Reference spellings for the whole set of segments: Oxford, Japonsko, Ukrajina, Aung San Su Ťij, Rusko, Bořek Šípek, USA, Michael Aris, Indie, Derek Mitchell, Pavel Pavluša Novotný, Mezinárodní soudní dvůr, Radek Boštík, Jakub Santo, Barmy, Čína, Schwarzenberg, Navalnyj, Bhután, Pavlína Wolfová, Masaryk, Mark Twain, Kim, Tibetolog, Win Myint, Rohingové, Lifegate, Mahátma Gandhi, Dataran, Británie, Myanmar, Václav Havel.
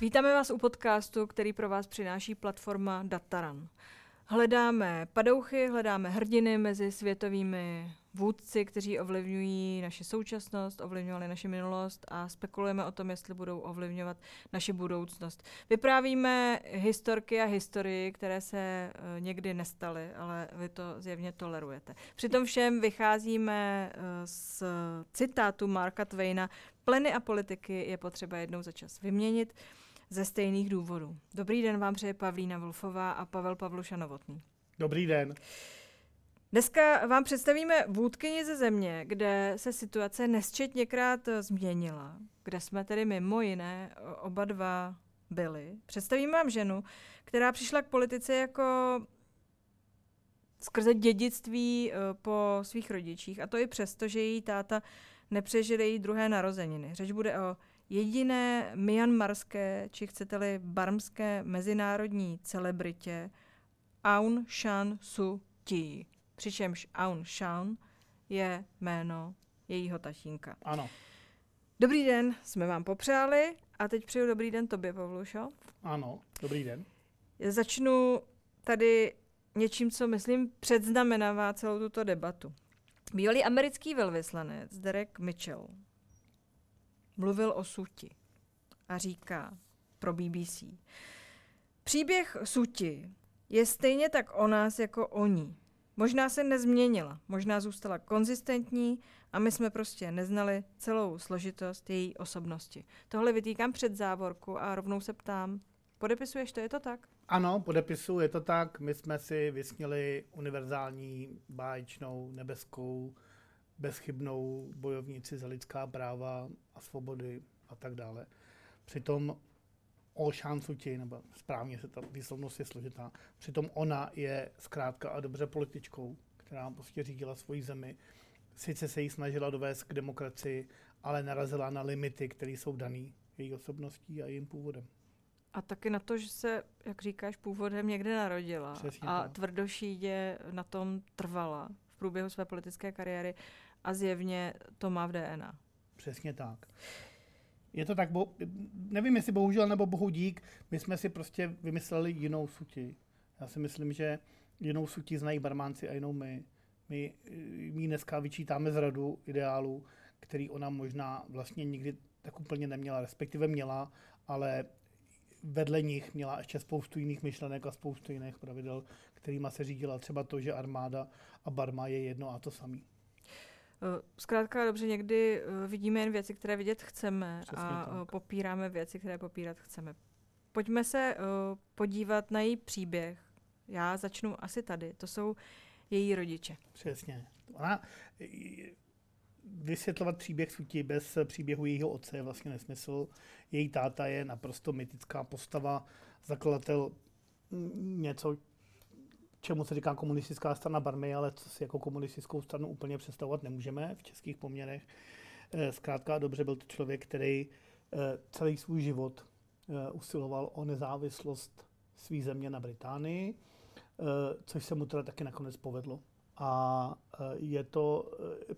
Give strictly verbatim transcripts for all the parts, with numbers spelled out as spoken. Vítáme vás u podcastu, který pro vás přináší platforma Dataran. Hledáme padouchy, hledáme hrdiny mezi světovými vůdci, kteří ovlivňují naši současnost, ovlivňovali naši minulost a spekulujeme o tom, jestli budou ovlivňovat naši budoucnost. Vyprávíme historky a historii, které se někdy nestaly, ale vy to zjevně tolerujete. Přitom všem vycházíme z citátu Marka Twaina: pleny a politiky je potřeba jednou za čas vyměnit ze stejných důvodů. Dobrý den vám přeje Pavlína Wolfová a Pavel Pavluša Novotný. Dobrý den. Dneska vám představíme vůdkyni ze země, kde se situace nesčetněkrát změnila, kde jsme tedy mimo jiné oba dva byli. Představím vám ženu, která přišla k politice jako skrze dědictví po svých rodičích, a to i přesto, že její táta nepřežil její druhé narozeniny. Řeč bude o jediné myanmarské, či chcete-li barmské mezinárodní celebritě Aung San Su Ťij. Přičemž Aung San je jméno jejího tatínka. Ano. Dobrý den, jsme vám popřáli a teď přeju dobrý den tobě, Pavlušo. Ano, dobrý den. Já začnu tady něčím, co myslím předznamenává celou tuto debatu. Bývalý americký velvyslanec Derek Mitchell mluvil o Su Ťij a říká pro B B C: příběh Su Ťij je stejně tak o nás jako o ní. Možná se nezměnila, možná zůstala konzistentní a my jsme prostě neznali celou složitost její osobnosti. Tohle vytýkám před závorku a rovnou se ptám, podepisuješ to, je to tak? Ano, podepisuju, je to tak. My jsme si vysnili univerzální, báječnou, nebeskou, bezchybnou bojovnici za lidská práva a svobody a tak dále. Přitom o San Su Ťij, nebo správně se ta výslovnost je složitá, přitom ona je zkrátka a dobře političkou, která prostě řídila svoji zemi. Sice se jí snažila dovést k demokracii, ale narazila na limity, které jsou dané její osobností a jejím původem. A taky na to, že se, jak říkáš, původem někde narodila. Přesně a to. Tvrdošídě na tom trvala v průběhu své politické kariéry a zjevně to má v D N A. Přesně tak. Je to tak, bo, nevím, jestli bohužel nebo bohu dík, my jsme si prostě vymysleli jinou Su Ťij. Já si myslím, že jinou Su Ťij znají Barmánci a jinou my. My jí dneska vyčítáme zradu ideálu, který ona možná vlastně nikdy tak úplně neměla, respektive měla, ale vedle nich měla ještě spoustu jiných myšlenek a spoustu jiných pravidel, kterýma se řídila, třeba to, že armáda a Barma je jedno a to samý. Zkrátka dobře, někdy vidíme jen věci, které vidět chceme. Přesně a tak. Popíráme věci, které popírat chceme. Pojďme se podívat na její příběh. Já začnu asi tady. To jsou její rodiče. Přesně. Ona vysvětlovat příběh Su Ťij bez příběhu jejího otce je vlastně nesmysl. Její táta je naprosto mytická postava, zakladatel něco, čemu se říká komunistická strana Barmy, ale co si jako komunistickou stranu úplně představovat nemůžeme v českých poměrech. Zkrátka dobře, byl to člověk, který celý svůj život usiloval o nezávislost své země na Británii, což se mu teda taky nakonec povedlo. A je to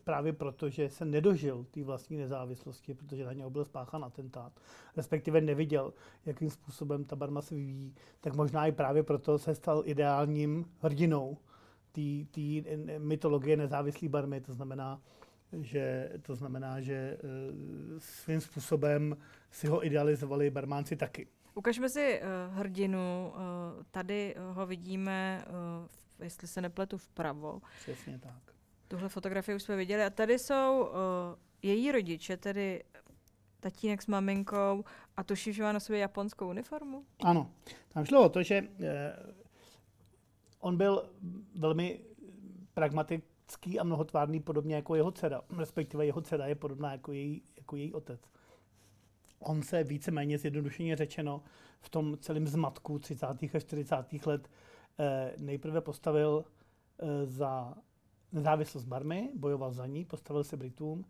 právě proto, že se nedožil té vlastní nezávislosti, protože na něho byl spáchán atentát, respektive neviděl, jakým způsobem ta Barma se vyvíjí, tak možná i právě proto se stal ideálním hrdinou té mytologie nezávislé Barmy. To znamená, že, to znamená, že svým způsobem si ho idealizovali Barmánci taky. Ukažme si uh, hrdinu. Uh, tady ho vidíme uh, v jestli se nepletu vpravo. Přesně tak. Tuhle fotografii už jsme viděli. A tady jsou uh, její rodiče, tedy tatínek s maminkou, a tuším, že má na sobě japonskou uniformu. Ano. Tam šlo o to, že eh, on byl velmi pragmatický a mnohotvárný, podobně jako jeho dcera. Respektive jeho dcera je podobná jako její, jako její otec. On se víceméně zjednodušeně řečeno v tom celém zmatku třicátých a čtyřicátých let nejprve postavil za nezávislost Barmy, bojoval za ní, postavil se Britům.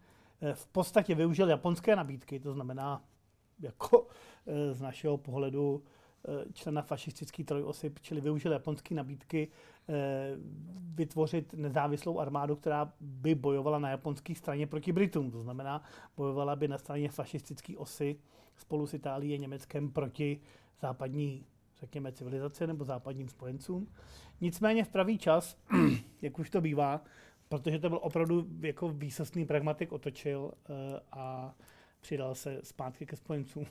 V podstatě využil japonské nabídky, to znamená, jako z našeho pohledu člena fašistický trojosy, čili využil japonské nabídky vytvořit nezávislou armádu, která by bojovala na japonské straně proti Britům. To znamená, bojovala by na straně fašistické osy spolu s Itálií a Německem proti západní, řekněme, civilizaci nebo západním spojencům. Nicméně v pravý čas, jak už to bývá, protože to byl opravdu jako výsostný pragmatik, otočil a přidal se zpátky ke spojencům.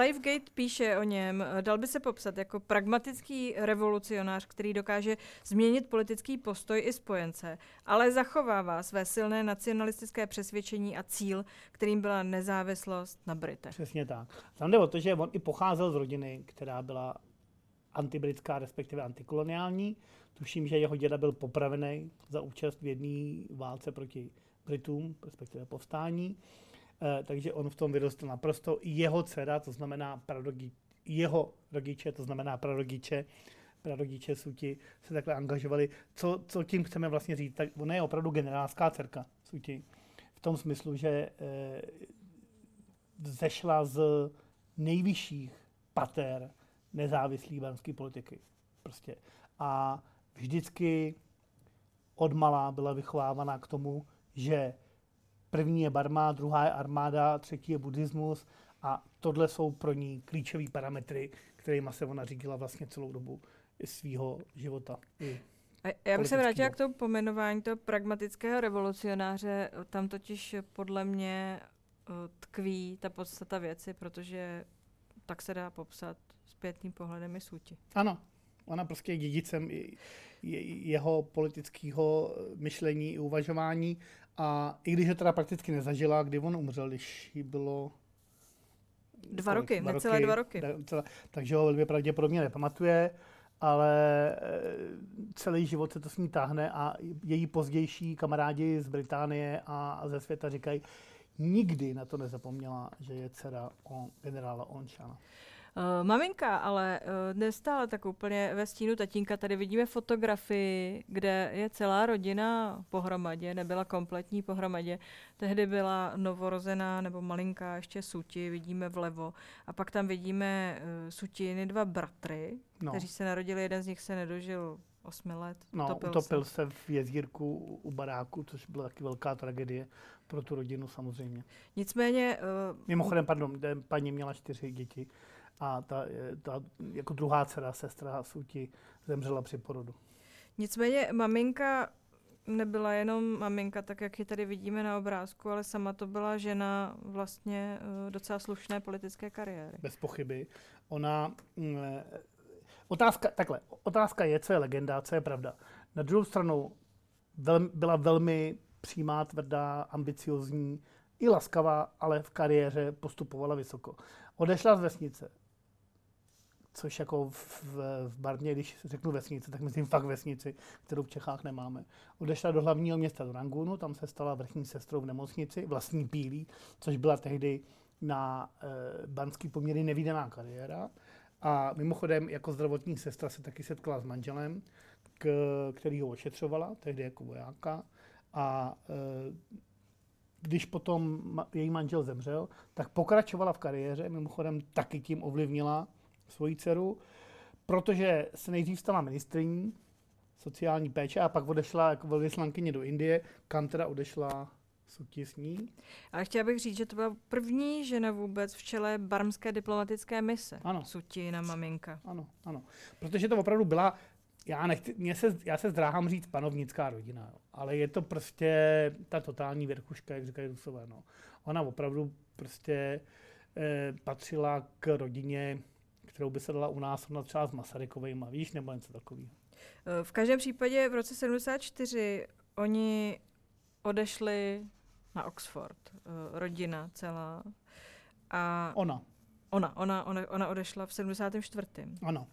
Lifegate píše o něm, dal by se popsat jako pragmatický revolucionář, který dokáže změnit politický postoj i spojence, ale zachovává své silné nacionalistické přesvědčení a cíl, kterým byla nezávislost na Britech. Přesně tak. Tam jde o to, že on i pocházel z rodiny, která byla antibritská, respektive antikoloniální. Tuším, že jeho děda byl popravený za účast v jedné válce proti Britům, respektive povstání. Takže on v tom vyrostl naprosto. Jeho dcera, to znamená prarodiče, jeho rodiče, to znamená prarodiče, prarodiče Su Ťij, se takhle angažovali. Co, co tím chceme vlastně říct? Tak ona je opravdu generálská dcerka Su Ťij. V tom smyslu, že eh, zešla z nejvyšších pater nezávislé barmské politiky. Prostě. A vždycky odmala byla vychovávaná k tomu, že první je Barma, druhá je armáda, třetí je buddhismus a tohle jsou pro ní klíčové parametry, kterými se ona řídila vlastně celou dobu svého života. A já bych se vrátila k tomu pomenování toho pragmatického revolucionáře. Tam totiž podle mě tkví ta podstata věci, protože tak se dá popsat zpětným pohledem i Su Ťij. Ano. Ona prostě je dědicem jeho politického myšlení i uvažování. A i když ho teda prakticky nezažila, kdy on umřel, když jí bylo... Dva roky, dva necelé roky, dva roky. Celé, takže ho velmi pravděpodobně nepamatuje, ale celý život se to s ní táhne a její pozdější kamarádi z Británie a ze světa říkají, nikdy na to nezapomněla, že je dcera on, generála Aung San. Uh, maminka, ale uh, nestále tak úplně ve stínu tatínka. Tady vidíme fotografii, kde je celá rodina pohromadě, nebyla kompletní pohromadě. Tehdy byla novorozená nebo malinká ještě Su Ťij, vidíme vlevo. A pak tam vidíme uh, Su Ťijiny dva bratry, no. Kteří se narodili, jeden z nich se nedožil osmi let. No, utopil, utopil se. se v jezírku u baráku, což byla taky velká tragédie pro tu rodinu samozřejmě. Nicméně... Uh, Mimochodem, pardon, paní měla čtyři děti. A ta, ta jako druhá dcera, sestra Su Ťij, zemřela při porodu. Nicméně maminka nebyla jenom maminka, tak jak ji tady vidíme na obrázku, ale sama to byla žena vlastně docela slušné politické kariéry. Bez pochyby. Ona, mh, otázka, takhle, otázka je, co je legenda, co je pravda. Na druhou stranu vel, byla velmi přímá, tvrdá, ambiciozní, i laskavá, ale v kariéře postupovala vysoko. Odešla z vesnice. Což jako v, v Barmě, když řeknu vesnice, tak myslím fakt vesnici, kterou v Čechách nemáme. Odešla do hlavního města, do Rangúnu, tam se stala vrchní sestrou v nemocnici, vlastní pílí, což byla tehdy na e, banský poměry nevídaná kariéra. A mimochodem jako zdravotní sestra se taky setkala s manželem, k, který ho ošetřovala, tehdy jako vojáka. A e, když potom ma, její manžel zemřel, tak pokračovala v kariéře, mimochodem taky tím ovlivnila svoji dceru, protože se nejdřív stala ministryní sociální péče a pak odešla jako velvyslankyně do Indie, kam teda odešla Su Ťij s ní. Ale chtěla bych říct, že to byla první žena vůbec v čele barmské diplomatické mise. Ano. Su Ťij na maminka. Ano, ano. Protože to opravdu byla, já, nechci, mě se, já se zdráhám říct panovnická rodina, jo. Ale je to prostě ta totální věrchuška, jak říkají Rusové. No. Ona opravdu prostě eh, patřila k rodině, kterou by se dala u nás na třeba s Masarykovejma, víš, nebo něco takového. V každém případě v roce sedmdesát čtyři oni odešli na Oxford, rodina celá. A ona. Ona, ona, ona, ona odešla v sedmdesátém čtvrtém Ano.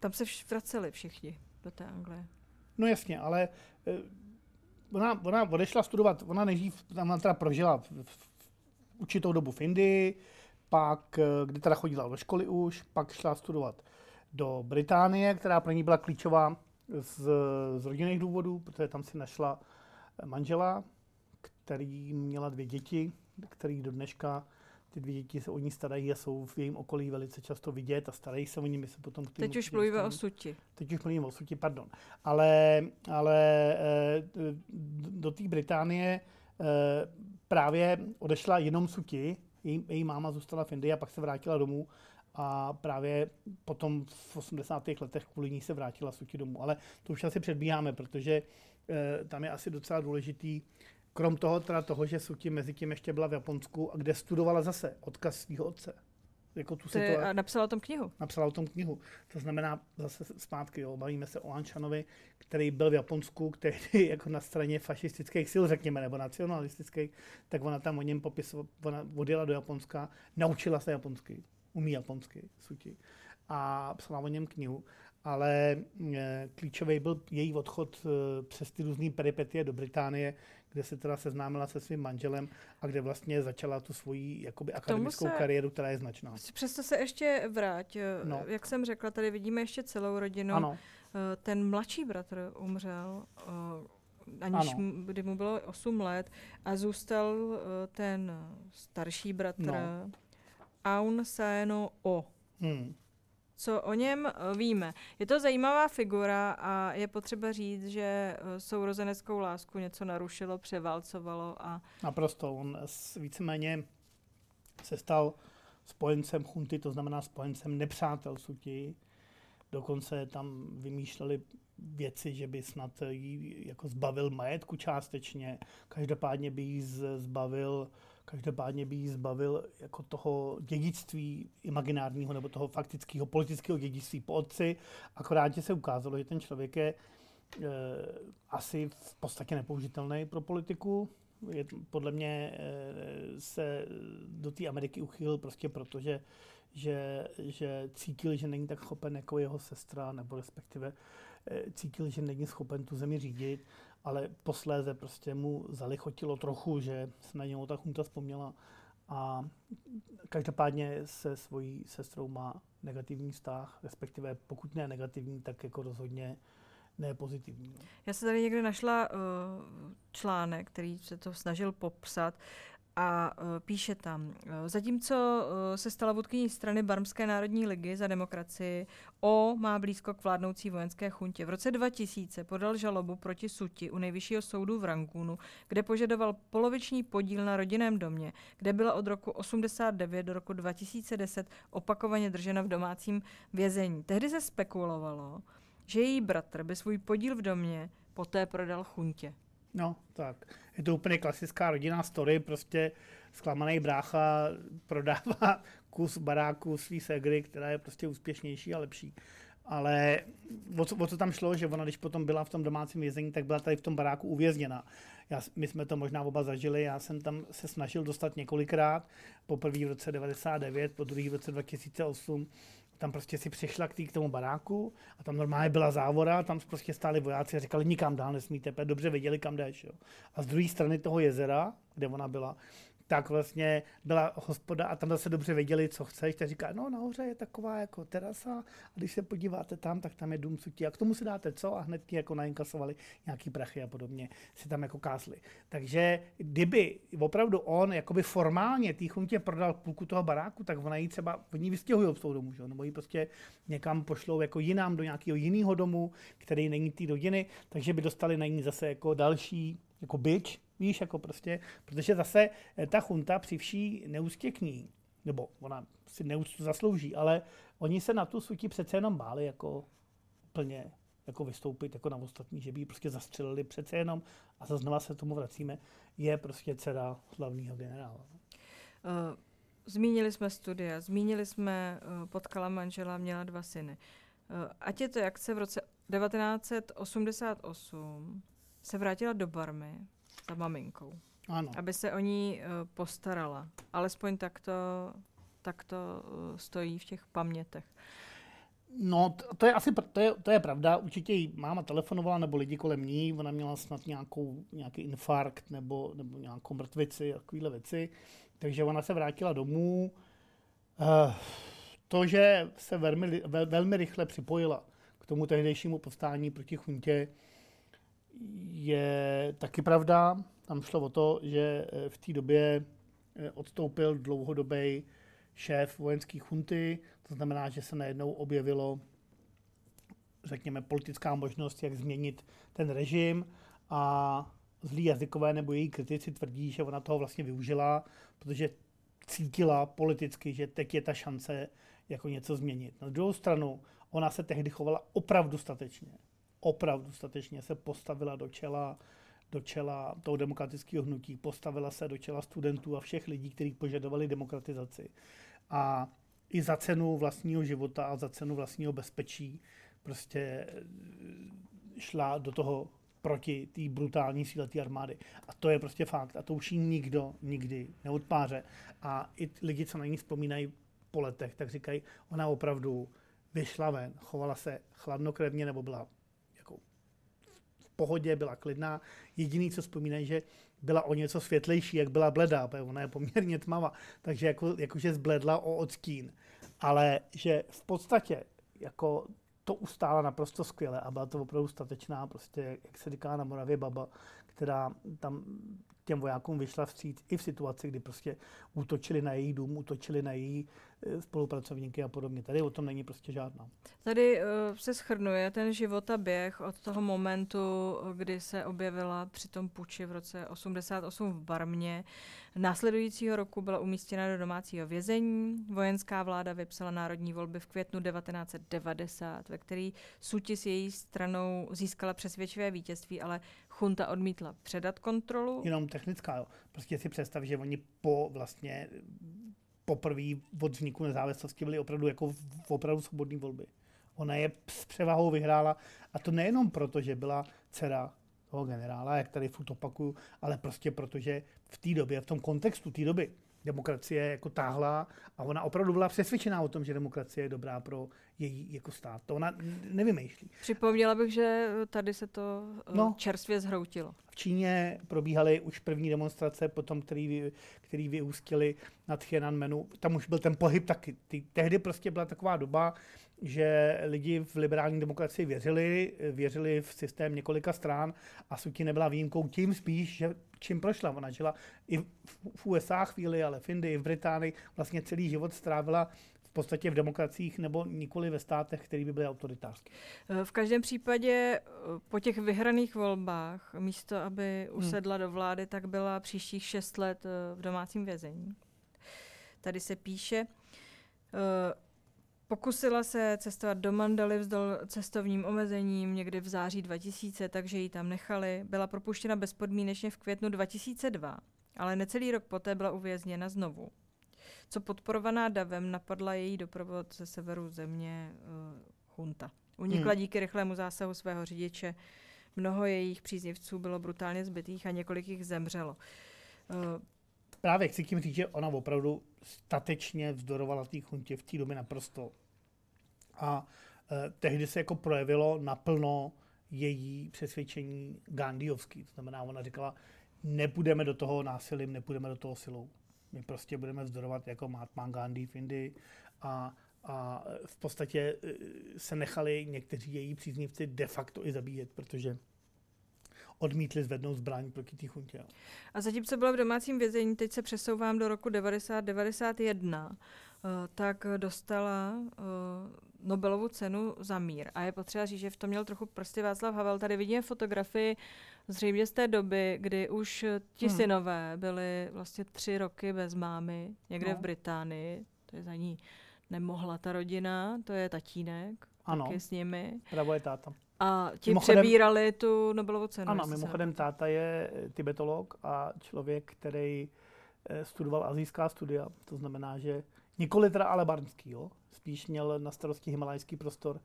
Tam se vš- vraceli všichni do té Anglie. No jasně, ale ona, ona odešla studovat, ona nejdřív, ona teda prožila v, v určitou dobu v Indii, pak, kdy teda chodila do školy už, pak šla studovat do Británie, která pro ní byla klíčová z, z rodinných důvodů, protože tam si našla manžela, který měla dvě děti, který do dneška Ty dvě děti se o ní starají a jsou v jejím okolí velice často vidět a starají se o ní, my se potom... Teď už mluvíme o Suti. Teď už mluvíme o Suti, pardon. Ale, ale do té Británie právě odešla jenom Suti, její, její máma zůstala v Indii a pak se vrátila domů a právě potom v osmdesátých letech kvůli ní se vrátila Suti domů. Ale to už asi předbíháme, protože tam je asi docela důležitý, krom toho, teda toho, že Suti mezi tím ještě byla v Japonsku, a kde studovala zase odkaz svého otce. Jako tu situaci, a napsala o tom knihu. Napsala o tom knihu. To znamená zase zpátky, jo, bavíme se o Anšanovi, který byl v Japonsku, který jako na straně fašistických sil, řekněme, nebo nacionalistických, tak ona tam o něm popisovala, ona odjela do Japonska, naučila se japonsky, umí japonsky Suti a psala o něm knihu. Ale klíčový byl její odchod přes ty různý peripetie do Británie, kde se teda seznámila se svým manželem a kde vlastně začala tu svoji jakoby akademickou se, kariéru, která je značná. Přesto se ještě vrát. No. Jak jsem řekla, tady vidíme ještě celou rodinu. Ano. Ten mladší bratr umřel, aniž mu, kdy mu bylo osm let, a zůstal ten starší bratr no. Aung San Su Ťij. Co o něm víme? Je to zajímavá figura a je potřeba říct, že sourozeneckou lásku něco narušilo, převálcovalo a... Naprosto. On víceméně se stal spojencem chunty, to znamená spojencem nepřátel Su Ťij. Dokonce tam vymýšleli věci, že by snad jí jako zbavil majetku částečně. Každopádně by jí zbavil... Každopádně by jí zbavil jako toho dědictví imaginárního nebo toho faktického politického dědictví po otci. Akorát se ukázalo, že ten člověk je e, asi v podstatě nepoužitelný pro politiku. Je, podle mě e, se do té Ameriky uchýlil prostě proto, že, že, že cítil, že není tak schopen jako jeho sestra, nebo respektive e, cítil, že není schopen tu zemi řídit. Ale posléze prostě mu zalichotilo trochu, že se na něho ta chunta vzpomněla a každopádně se svojí sestrou má negativní vztah, respektive pokud ne negativní, tak jako rozhodně ne pozitivní. Já se tady někde našla uh, článek, který se to snažil popsat a uh, píše tam, uh, zatímco uh, se stala vůdkyní strany Barmské národní ligy za demokracii, O má blízko k vládnoucí vojenské chuntě. V roce dva tisíce podal žalobu proti Su Ťij u nejvyššího soudu v Rangúnu, kde požadoval poloviční podíl na rodinném domě, kde byla od roku osmdesát devět do roku dva tisíce deset opakovaně držena v domácím vězení. Tehdy se spekulovalo, že její bratr by svůj podíl v domě poté prodal chuntě. No, tak. Je to úplně klasická rodinná story, prostě zklamaný brácha prodává kus baráku svý segry, která je prostě úspěšnější a lepší. Ale o co, o co tam šlo, že ona, když potom byla v tom domácím vězení, tak byla tady v tom baráku uvězněna. Já, my jsme to možná oba zažili, já jsem tam se snažil dostat několikrát, poprvé v roce devadesát devět, po druhý v roce dva tisíce osm, tam prostě si přišla k, tý, k tomu baráku a tam normálně byla závora, tam prostě stáli vojáci a říkali, nikam dál nesmí tepe, dobře věděli, kam jdeš. Jo. A z druhé strany toho jezera, kde ona byla, tak vlastně byla hospoda a tam zase dobře věděli, co chceš. Tak říká, no nahoře je taková jako terasa a když se podíváte tam, tak tam je dům Su Ťij a k tomu si dáte co a hned ti jako nainkasovali nějaký prachy a podobně, si tam jako kásli. Takže kdyby opravdu on jakoby formálně té chuntě prodal půlku toho baráku, tak ona jí třeba, oni vystěhují z toho domu, že? Nebo ji prostě někam pošlou jako jinam do nějakého jiného domu, který není té rodiny, takže by dostali na ní zase jako další jako bič. Víš, jako prostě, protože zase ta chunta při vší neúctě k ní, nebo ona si neúctu zaslouží, ale oni se na tu Su Ťij přece jenom báli jako plně jako vystoupit jako na ostatní, že by ji prostě zastřelili přece jenom a zaznova se tomu vracíme, je prostě dcera slavného generála. Uh, zmínili jsme studia, zmínili jsme, uh, potkala manžela, měla dva syny. Uh, ať je to jak se v roce devatenáct set osmdesát osm se vrátila do Barmy, za maminkou, ano. Aby se o ní uh, postarala. Alespoň takto, takto uh, stojí v těch pamětech. No, to je asi, to je, to je pravda. Určitě jí máma telefonovala, nebo lidi kolem ní, ona měla snad nějakou, nějaký infarkt, nebo, nebo nějakou mrtvici, takovýhle věci. Takže ona se vrátila domů. Uh, to, že se velmi, vel, velmi rychle připojila k tomu tehdejšímu povstání proti chuntě, je taky pravda. Tam šlo o to, že v té době odstoupil dlouhodobý šéf vojenské chunty, to znamená, že se najednou objevilo, řekněme, politická možnost, jak změnit ten režim, a zlí jazykové nebo její kritici tvrdí, že ona toho vlastně využila, protože cítila politicky, že teď je ta šance jako něco změnit. Na druhou stranu, ona se tehdy chovala opravdu statečně. Opravdu statečně se postavila do čela, do čela toho demokratického hnutí, postavila se do čela studentů a všech lidí, kteří požadovali demokratizaci. A i za cenu vlastního života a za cenu vlastního bezpečí prostě šla do toho proti té brutální síle té armády. A to je prostě fakt. A to už jí nikdo nikdy neodpáře. A i lidi, co na ní vzpomínají po letech, tak říkají, ona opravdu vyšla ven, chovala se chladnokrevně, nebo byla jako v pohodě, byla klidná. Jediný, co vzpomínají, že byla o něco světlejší, jak byla bledá, protože ona je poměrně tmavá, takže jako, jakože zbledla o odstín. Ale že v podstatě jako to ustála naprosto skvěle a byla to opravdu statečná, prostě, jak se říká na Moravě, baba, která tam těm vojákům vyšla vstříc i v situaci, kdy prostě útočili na její dům, útočili na její spolupracovníky a podobně. Tady o tom není prostě žádná. Tady uh, se shrnuje ten život a běh od toho momentu, kdy se objevila při tom puči v roce osmdesát osm v Barmě. Následujícího roku byla umístěna do domácího vězení. Vojenská vláda vypsala národní volby v květnu devatenáct set devadesát, ve který Su Ťij s její stranou získala přesvědčivé vítězství, ale chunta odmítla předat kontrolu. Jenom technická, jo. Prostě si představ, že oni po vlastně poprvé od vzniku nezávislosti byli opravdu jako v opravdu svobodné volby. Ona je s převahou vyhrála, a to nejenom proto, že byla dcera toho generála, jak tady furt opakuju, ale prostě proto, že v té době, v tom kontextu té doby demokracie jako táhla a ona opravdu byla přesvědčená o tom, že demokracie je dobrá pro její jako stát. To ona nevymýšlí. Připomněla bych, že tady se to no, čerstvě zhroutilo. V Číně probíhaly už první demonstrace, potom, který, který vyústily na Tchien-an-menu. Tam už byl ten pohyb taky. Tehdy prostě byla taková doba, že lidi v liberální demokracii věřili, věřili v systém několika stran a Su Ťij nebyla výjimkou, tím spíš, že čím prošla. Ona žila i v U S A chvíli, ale v Indii, v Británii. Vlastně celý život strávila v podstatě v demokraciích nebo nikoli ve státech, které by byly autoritářské. V každém případě po těch vyhraných volbách, místo aby usedla do vlády, tak byla příštích šest let v domácím vězení. Tady se píše... Pokusila se cestovat do Mandaly vzdol cestovním omezením někdy v září dva tisíce, takže ji tam nechali. Byla propuštěna bezpodmínečně v květnu dva tisíce dva, ale necelý rok poté byla uvězněna znovu. Co podporovaná davem napadla její doprovod ze severu země uh, junta. Unikla hmm. díky rychlému zásahu svého řidiče. Mnoho jejich příznivců bylo brutálně zbytých a několik jich zemřelo. Uh, Právě chci tím říct, že ona opravdu statečně vzdorovala té chuntě v té době naprosto. A eh, tehdy se jako projevilo naplno její přesvědčení gandhiovský. To znamená, ona říkala, nepůjdeme do toho násilím, nepůjdeme do toho silou. My prostě budeme vzdorovat jako Mahátma Gandhi v Indii. A, a v podstatě se nechali někteří její příznivci de facto i zabíjet, protože odmítli zvednout zbraň proti té chuntě. A zatímco byla v domácím vězení, teď se přesouvám do roku devadesát devadesát jedna, tak dostala Nobelovu cenu za mír. A je potřeba říct, že v tom měl trochu prsty Václav Havel. Tady vidíme fotografii zřejmě z té doby, kdy už ti hmm. synové byli vlastně tři roky bez mámy někde no. v Británii. To je za ní nemohla ta rodina, to je tatínek, ano, taky s nimi. Pravo je táta. A ti mimochodem, přebírali tu Nobelovu cenu. Ano, mimochodem táta je tibetolog a člověk, který studoval asijská studia. To znamená, že nikoli teda ale barmský, jo? Spíš měl na starosti himalajský prostor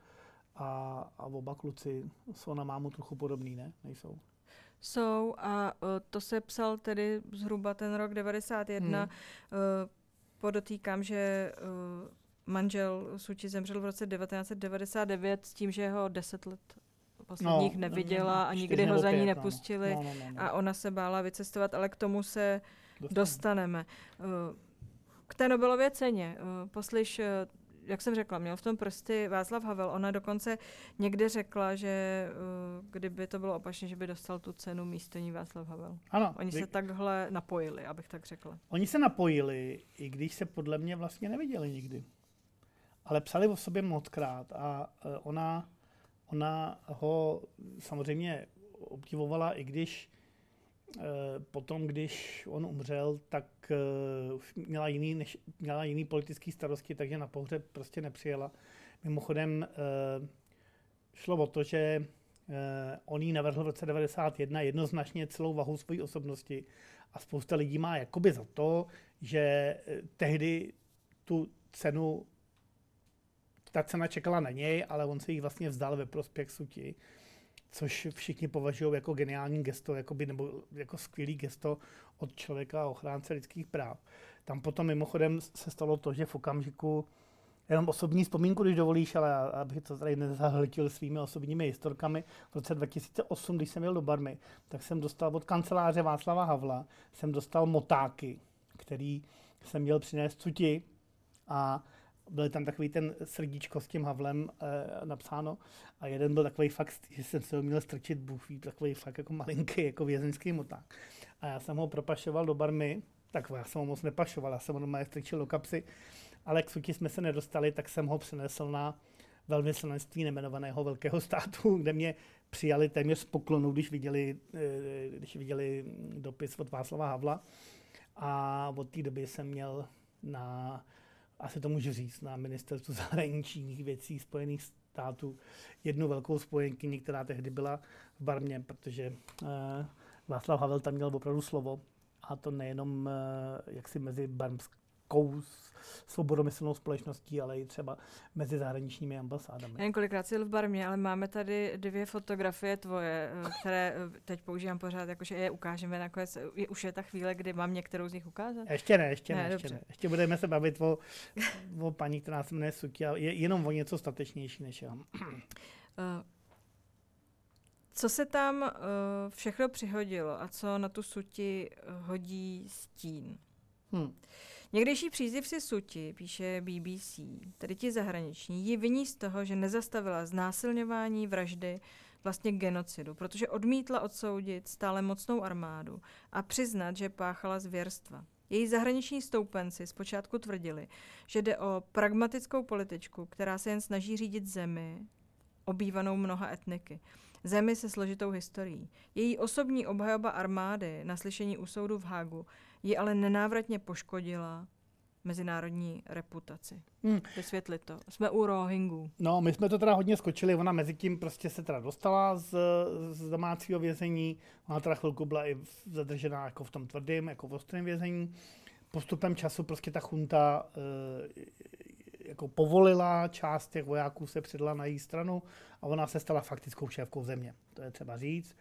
a, a oba kluci jsou na mámu trochu podobný, ne? Nejsou. Jsou a to se psal tedy zhruba ten rok devadesát jedna. Hmm. Podotýkám, že... Manžel Su Ťij zemřel v roce devatenáct set devadesát devět s tím, že ho deset let posledních no, neviděla no, no, a nikdy ho za ní nepustili no, no, no, no. a ona se bála vycestovat, ale k tomu se dostaneme. dostaneme. K té Nobelově ceně. Poslyš, jak jsem řekla, měl v tom prsty Václav Havel. Ona dokonce někde řekla, že kdyby to bylo opačně, že by dostal tu cenu místo ní Václav Havel. Ano. Oni se takhle napojili, abych tak řekla. Oni se napojili, i když se podle mě vlastně neviděli nikdy. Ale psali o sobě mnohokrát a ona, ona ho samozřejmě obdivovala, i když potom, když on umřel, tak už měla jiný, než, měla jiný politický starosti, takže na pohřeb prostě nepřijela. Mimochodem šlo o to, že on jí navrhl v roce devadesát jedna jednoznačně celou vahu své osobnosti a spousta lidí má jakoby za to, že tehdy tu cenu, ta cena čekala na něj, ale on se jich vlastně vzdal ve prospěch Su Ťij, což všichni považují jako geniální gesto, jakoby, nebo jako skvělý gesto od člověka a ochránce lidských práv. Tam potom mimochodem se stalo to, že v okamžiku, jenom osobní vzpomínku, když dovolíš, ale abych to tady nezahltil svými osobními historkami, v roce dva tisíce osm, když jsem jel do Barmy, tak jsem dostal od kanceláře Václava Havla, jsem dostal motáky, který jsem měl přinést Su Ťij a byl tam takový ten srdíčko s tím Havlem e, napsáno a jeden byl takový fakt, že jsem se ho měl strčit bůhví, takový fakt jako malinký, jako vězeňský moták. A já jsem ho propašoval do Barmy, tak já jsem ho moc nepašoval, já jsem ho normálně strčil do kapsy, ale k Su Ťij jsme se nedostali, tak jsem ho přenesl na velvyslanectví nejmenovaného velkého státu, kde mě přijali téměř s poklonou, když viděli, e, když viděli dopis od Václava Havla. A od té doby jsem měl na... asi to můžu říct, na ministerstvu zahraničních věcí Spojených států jednu velkou spojenkyni, která tehdy byla v Barmě, protože eh, Václav Havel tam měl opravdu slovo a to nejenom eh, jaksi mezi barmskou svobodomyslnou společností, ale i třeba mezi zahraničními ambasádami. Já několikrát jsi jel v Barmě, ale máme tady dvě fotografie tvoje, které teď používám pořád, jakože je ukážeme nakonec. Je, už je ta chvíle, kdy mám některou z nich ukázat? Ještě ne, ještě ne, ne ještě ne. Ještě budeme se bavit o, o paní, která se jmenuje Su Ťij, je jenom o něco statečnější než já. Co se tam všechno přihodilo a co na tu Su Ťij hodí stín? Hmm. Někdejší příznivci Su Ťij, píše B B C, tedy ti zahraniční, ji viní z toho, že nezastavila znásilňování, vraždy, vlastně genocidu, protože odmítla odsoudit stále mocnou armádu a přiznat, že páchala zvěrstva. Její zahraniční stoupenci zpočátku tvrdili, že jde o pragmatickou političku, která se jen snaží řídit zemi, obývanou mnoha etniky. Zemi se složitou historií. Její osobní obhajoba armády na slyšení u soudu v Hagu ji ale nenávratně poškodila mezinárodní reputaci. Hmm. Vysvětli to. Jsme u Rohingů. No, my jsme to teda hodně skočili. Ona mezi tím prostě se teda dostala z, z domácího vězení. Ona teda chvilku byla i zadržená jako v tom tvrdém, jako v ostrém vězení. Postupem času prostě ta chunta e, jako povolila, část těch vojáků se přidala na její stranu a ona se stala faktickou šéfkou země. To je třeba říct.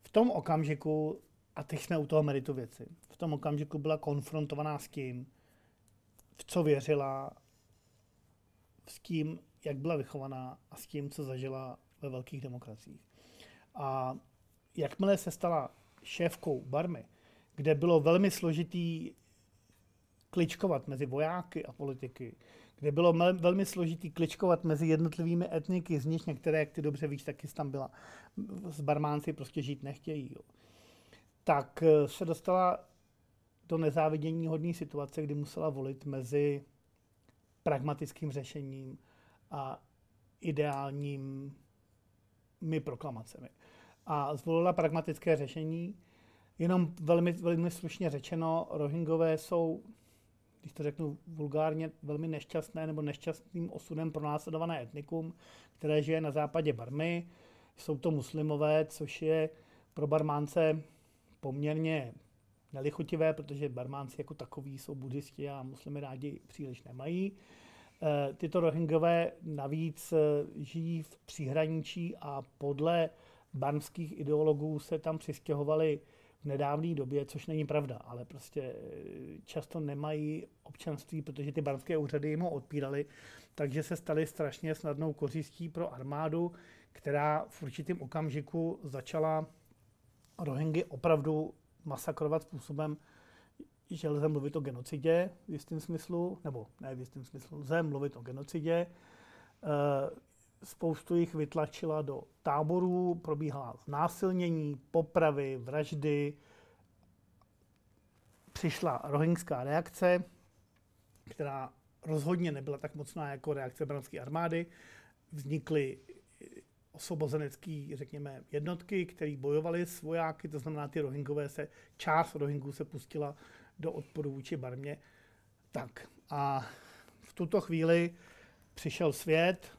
V tom okamžiku, a teď jsme u toho meritu věci, v tom okamžiku byla konfrontovaná s tím, v co věřila, s tím, jak byla vychovaná a s tím, co zažila ve velkých demokraciích. A jakmile se stala šéfkou Barmy, kde bylo velmi složitý kličkovat mezi vojáky a politiky, kde bylo velmi složitý kličkovat mezi jednotlivými etniky, z nich některé, jak ty dobře víš, taky tam byla, s Barmánci prostě žít nechtějí, jo. Tak se dostala do nezáviděníhodné situace, kdy musela volit mezi pragmatickým řešením a ideálními proklamacemi. A zvolila pragmatické řešení, jenom velmi, velmi slušně řečeno, Rohingové jsou, když to řeknu vulgárně, velmi nešťastné nebo nešťastným osudem pronásledované etnikum, které žije na západě Barmy. Jsou to muslimové, což je pro Barmánce poměrně nelichotivé, protože Barmánci jako takoví jsou buddhisti a muslimy rádi příliš nemají. Tyto Rohingové navíc žijí v příhraničí a podle barmských ideologů se tam přistěhovali v nedávné době, což není pravda, ale prostě často nemají občanství, protože ty barmské úřady jim ho odpíraly, takže se staly strašně snadnou kořistí pro armádu, která v určitém okamžiku začala Rohingy opravdu masakrovat způsobem, že lze mluvit o genocidě v jistém smyslu, nebo ne v jistém smyslu, lze mluvit o genocidě. Spoustu jich vytlačila do táborů, probíhala znásilnění, popravy, vraždy. Přišla rohingská reakce, která rozhodně nebyla tak mocná jako reakce barmské armády. Vznikly osobozenecké, řekněme, jednotky, které bojovaly s vojáky, to znamená, ty rohingové se, část rohingů se pustila do odporu vůči Barmě. Tak a v tuto chvíli přišel svět,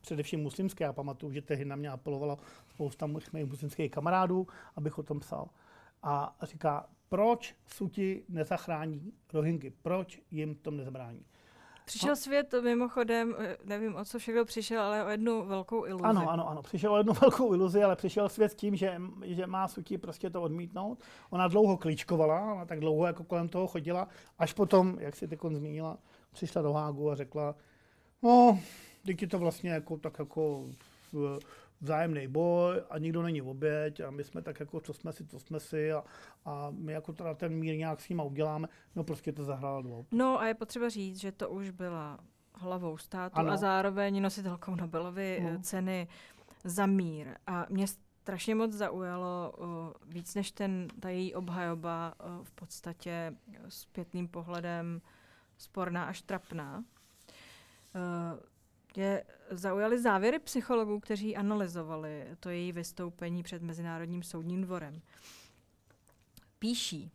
především muslimský, já pamatuju, že tehdy na mě apelovalo spousta mých muslimských kamarádů, abych o tom psal. A říká, proč Su Ťij nezachrání Rohingy, proč jim tom nezabrání? Přišel svět mimochodem, nevím o co všechno přišel, ale o jednu velkou iluzi. Ano, ano, ano, přišel o jednu velkou iluzi, ale přišel svět s tím, že, že má Su Ťij prostě to odmítnout. Ona dlouho klíčkovala, ona tak dlouho jako kolem toho chodila, až potom, jak si tykon zmínila, přišla do Hágu a řekla, no, teď je to vlastně jako, tak jako vzájemný boj a nikdo není oběť a my jsme tak jako, co jsme si, co jsme si a, a my jako teda ten mír nějak s nima uděláme, no prostě to zahrála dvou. No a je potřeba říct, že to už byla hlavou státu, ano, a zároveň nositelkou Nobelovy no. ceny za mír. A mě strašně moc zaujalo uh, víc než ten, ta její obhajoba uh, v podstatě uh, zpětným pohledem sporná až trapná. Uh, Mě zaujaly závěry psychologů, kteří analyzovali to její vystoupení před Mezinárodním soudním dvorem. Píší.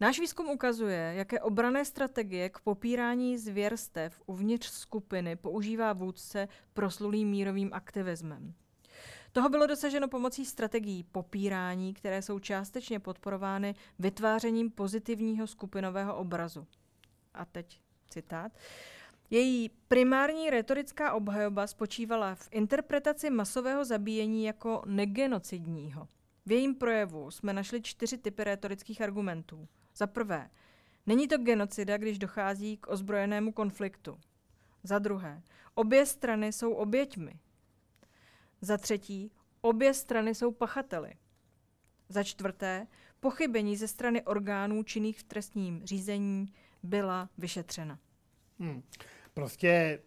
Náš výzkum ukazuje, jaké obranné strategie k popírání zvěrstev uvnitř skupiny používá vůdce proslulý mírovým aktivismem. Toho bylo dosaženo pomocí strategií popírání, které jsou částečně podporovány vytvářením pozitivního skupinového obrazu. A teď citát. Její primární retorická obhajoba spočívala v interpretaci masového zabíjení jako negenocidního. V jejím projevu jsme našli čtyři typy retorických argumentů. Za prvé, není to genocida, když dochází k ozbrojenému konfliktu. Za druhé, obě strany jsou oběťmi. Za třetí, obě strany jsou pachateli. Za čtvrté, pochybení ze strany orgánů činných v trestním řízení byla vyšetřena. Hmm. Prostě,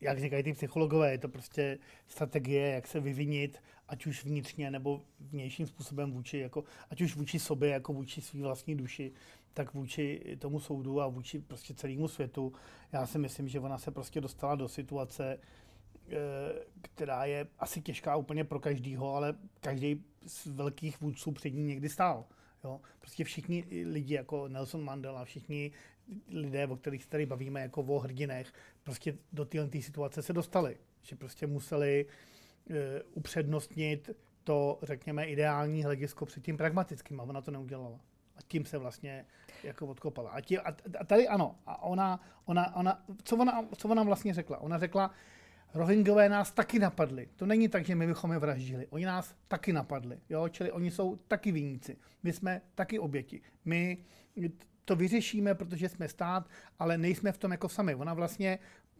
jak říkají ty psychologové, je to prostě strategie, jak se vyvinit, ať už vnitřně nebo vnějším způsobem vůči, jako, ať už vůči sobě, jako vůči své vlastní duši, tak vůči tomu soudu a vůči prostě celému světu. Já si myslím, že ona se prostě dostala do situace, která je asi těžká úplně pro každýho, ale každý z velkých vůdců před ní někdy stál. Jo, prostě všichni lidi jako Nelson Mandela, všichni lidé, o kterých se tady bavíme jako o hrdinech, prostě do této situace se dostali. Že prostě museli uh, upřednostnit to, řekněme, ideální hledisko před tím pragmatickým a ona to neudělala. A tím se vlastně jako odkopala. A, tí, a, a tady ano, a ona, ona, ona, co ona, co ona vlastně řekla? Ona řekla, Rohingové nás taky napadli. To není tak, že my bychom je vraždili. Oni nás taky napadli. Jo? Čili oni jsou taky viníci. My jsme taky oběti. My to vyřešíme, protože jsme stát, ale nejsme v tom jako sami. Ona vlastně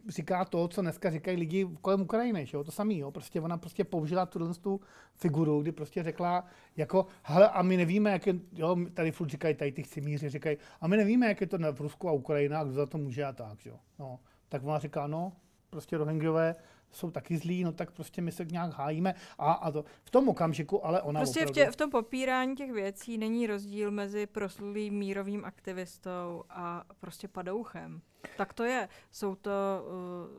říká to, co dneska říkají lidi kolem Ukrajiny. Že jo? To samý. Jo? Prostě ona prostě použila tuhle tu figuru, kdy prostě řekla jako, hele, a my nevíme, jak je, jo, tady furt říkají, tady ty chcimíři říkají, a my nevíme, jak je to v Rusku a Ukrajina, kdo za to může a tak. Jo? No. Tak ona říká, no, prostě Rohingyové jsou taky zlí, no tak prostě my se nějak hájíme a, a to v tom okamžiku, ale ona prostě opravdu... Prostě v, v tom popírání těch věcí není rozdíl mezi proslulým mírovým aktivistou a prostě padouchem. Tak to je, jsou to,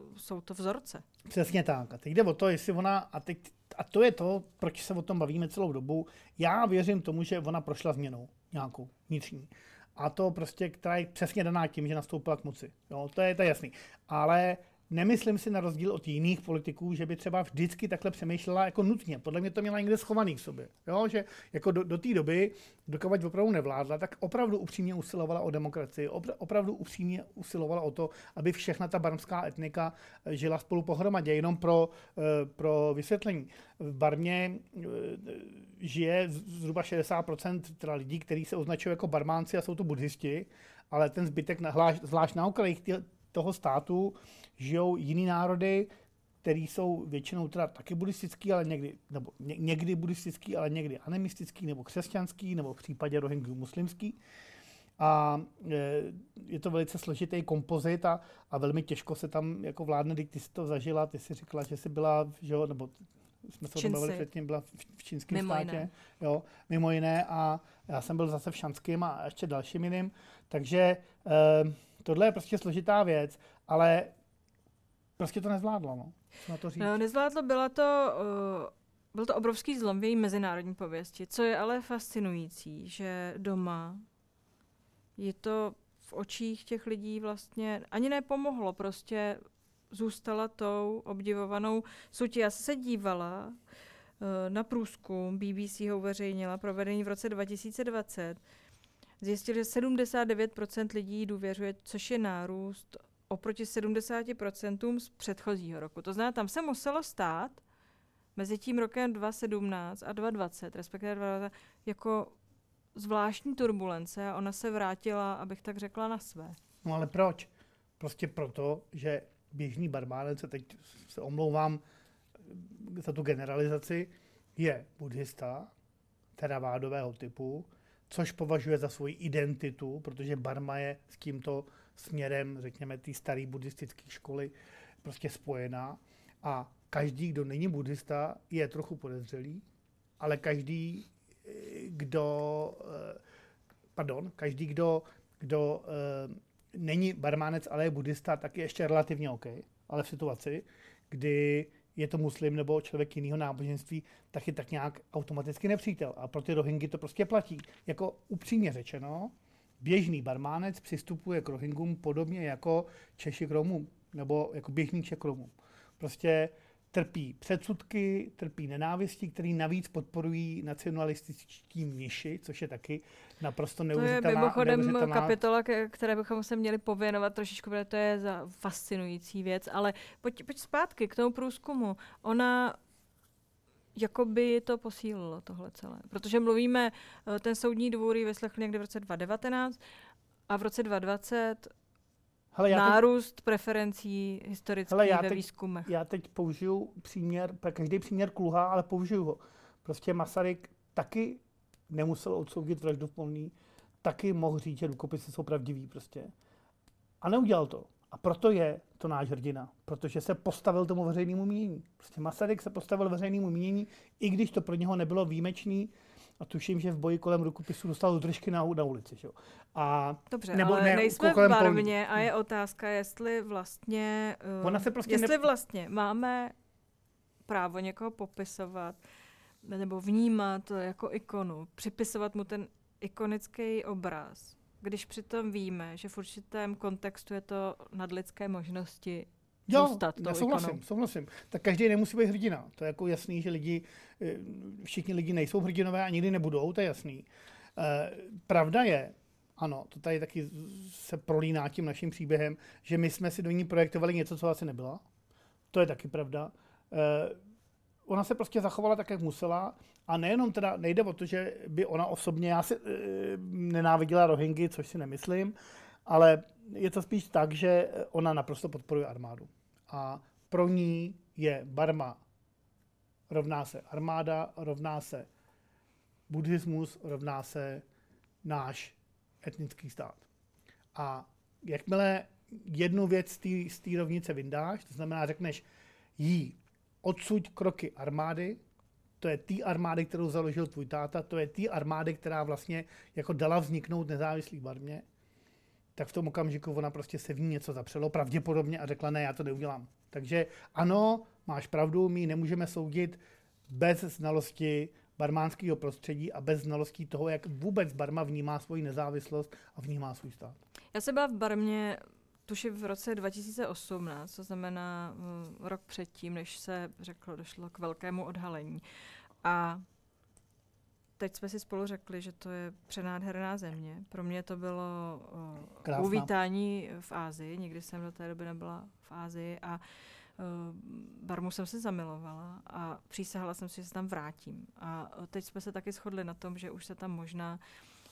uh, jsou to vzorce. Přesně tak. A teď jde o to, jestli ona, a, teď, a to je to, proč se o tom bavíme celou dobu, já věřím tomu, že ona prošla změnou nějakou vnitřní. A to prostě, která je přesně daná tím, že nastoupila k moci. Jo, to je to jasný. Ale nemyslím si na rozdíl od jiných politiků, že by třeba vždycky takhle přemýšlela jako nutně. Podle mě to měla někde schovaný v sobě. Jo? Že jako do, do té doby, dokud opravdu nevládla, tak opravdu upřímně usilovala o demokracii, opra, opravdu upřímně usilovala o to, aby všechna ta barmská etnika žila spolu pohromadě, jenom pro, pro vysvětlení. V Barmě žije zhruba šedesát procent teda lidí, kteří se označují jako barmánci a jsou to buddhisti, ale ten zbytek, na, zvlášť na okrajích toho státu, žijou jiný národy, který jsou většinou teda taky buddhistický, ale někdy, nebo ně, někdy buddhistický, ale někdy animistický, nebo křesťanský, nebo v případě Rohingyů muslimský. A je to velice složitý kompozit a, a velmi těžko se tam jako vládne, když ty jsi to zažila, ty jsi řekla, že jsi byla, že jo, nebo jsme se o tom bavili předtím, byla v, v čínském mimo státě, jiné. Jo, mimo jiné, a já jsem byl zase v šanském a ještě dalším jiným, takže eh, tohle je prostě složitá věc, ale prostě to nezvládlo, no, co na to říct. No, nezvládlo, byla to... Uh... Byl to obrovský zlom v její mezinárodní pověsti, co je ale fascinující, že doma je to v očích těch lidí vlastně ani nepomohlo, prostě zůstala tou obdivovanou sutí. Já se dívala uh, na průzkum, B B C ho uveřejnila, provedený v roce dva tisíce dvacet. Zjistili, že sedmdesát devět procent lidí důvěřuje, což je nárůst oproti sedmdesáti procentům z předchozího roku. To znamená, tam se muselo stát mezi tím rokem dva tisíce sedmnáct a dva tisíce dvacet, respektive dva tisíce dvacet, jako zvláštní turbulence, a ona se vrátila, abych tak řekla, na své. No ale proč? Prostě proto, že běžný barmánec, se teď se omlouvám za tu generalizaci, je buddhista teravádového typu, což považuje za svoji identitu, protože Barma je s tímto směrem, řekněme, té staré buddhistické školy prostě spojená. A každý, kdo není buddhista, je trochu podezřelý, ale každý, kdo, pardon, každý, kdo, kdo není barmánec, ale je buddhista, tak je ještě relativně OK, ale v situaci, kdy je to muslim nebo člověk jiného náboženství, tak je tak nějak automaticky nepřítel. A pro ty Rohingy to prostě platí. Jako upřímně řečeno, běžný barmánec přistupuje k Rohingům podobně jako Češi k Romům, nebo jako běžný Čech k Romům. Prostě trpí předsudky, trpí nenávisti, které navíc podporují nacionalističtí mniši, což je taky naprosto neuvěřitelná. To je mimochodem kapitola, které bychom se měli pověnovat trošičku, protože to je za fascinující věc, ale pojď, pojď zpátky k tomu průzkumu. Ona jakoby to posílilo tohle celé, protože mluvíme, ten soudní dvůr ji vyslechl někdy v roce dva tisíce devatenáct a v roce dva tisíce dvacet Hele, nárůst teď, preferencí historických ve výzkumech. Já teď použiju příměr, každý příměr kluhá, ale použiju ho. Prostě Masaryk taky nemusel odsoudit vraždu v Polní, taky mohl říct, že rukopisy jsou pravdivý prostě. A neudělal to. A proto je to náš hrdina, protože se postavil tomu veřejnému mínění. Prostě Masaryk se postavil veřejnému mínění, i když to pro něho nebylo výjimečný. A tuším, že v boji kolem rukopisu dostal do držky na, na ulici. Že? A dobře, nebo ale ne, nejsme v Barmě a je otázka, jestli vlastně, Ona se prostě jestli ne... vlastně máme právo někoho popisovat nebo vnímat jako ikonu, připisovat mu ten ikonický obraz, když přitom víme, že v určitém kontextu je to nadlidské možnosti. Jo, já souhlasím, souhlasím. Tak každý nemusí být hrdina. To je jako jasný, že lidi, všichni lidi nejsou hrdinové a nikdy nebudou, to je jasný. Eh, pravda je, ano, to tady taky se prolíná tím naším příběhem, že my jsme si do ní projektovali něco, co asi nebyla. To je taky pravda. Eh, ona se prostě zachovala tak, jak musela. A nejenom teda, nejde o to, že by ona osobně, já si eh, nenáviděla Rohingy, což si nemyslím, ale je to spíš tak, že ona naprosto podporuje armádu. A pro ní je Barma rovná se armáda, rovná se buddhismus, rovná se náš etnický stát. A jakmile jednu věc z té rovnice vyndáš, to znamená, řekneš jí odsuď kroky armády, to je té armády, kterou založil tvůj táta, to je té armády, která vlastně jako dala vzniknout nezávislý Barmě, tak v tom okamžiku ona prostě se v ní něco zapřelo pravděpodobně a řekla, ne, já to neudělám. Takže ano, máš pravdu, my nemůžeme soudit bez znalosti barmánského prostředí a bez znalostí toho, jak vůbec Barma vnímá svoji nezávislost a vnímá svůj stát. Já jsem byla v Barmě tuším v roce dva tisíce osmnáct, to znamená rok předtím, než se řeklo, došlo k velkému odhalení. A teď jsme si spolu řekli, že to je přenádherná země. Pro mě to bylo uh, uvítání v Asii. Nikdy jsem do té doby nebyla v Asii a uh, Barmu jsem se zamilovala a přísahala jsem si, že se tam vrátím. A teď jsme se taky shodli na tom, že už se tam možná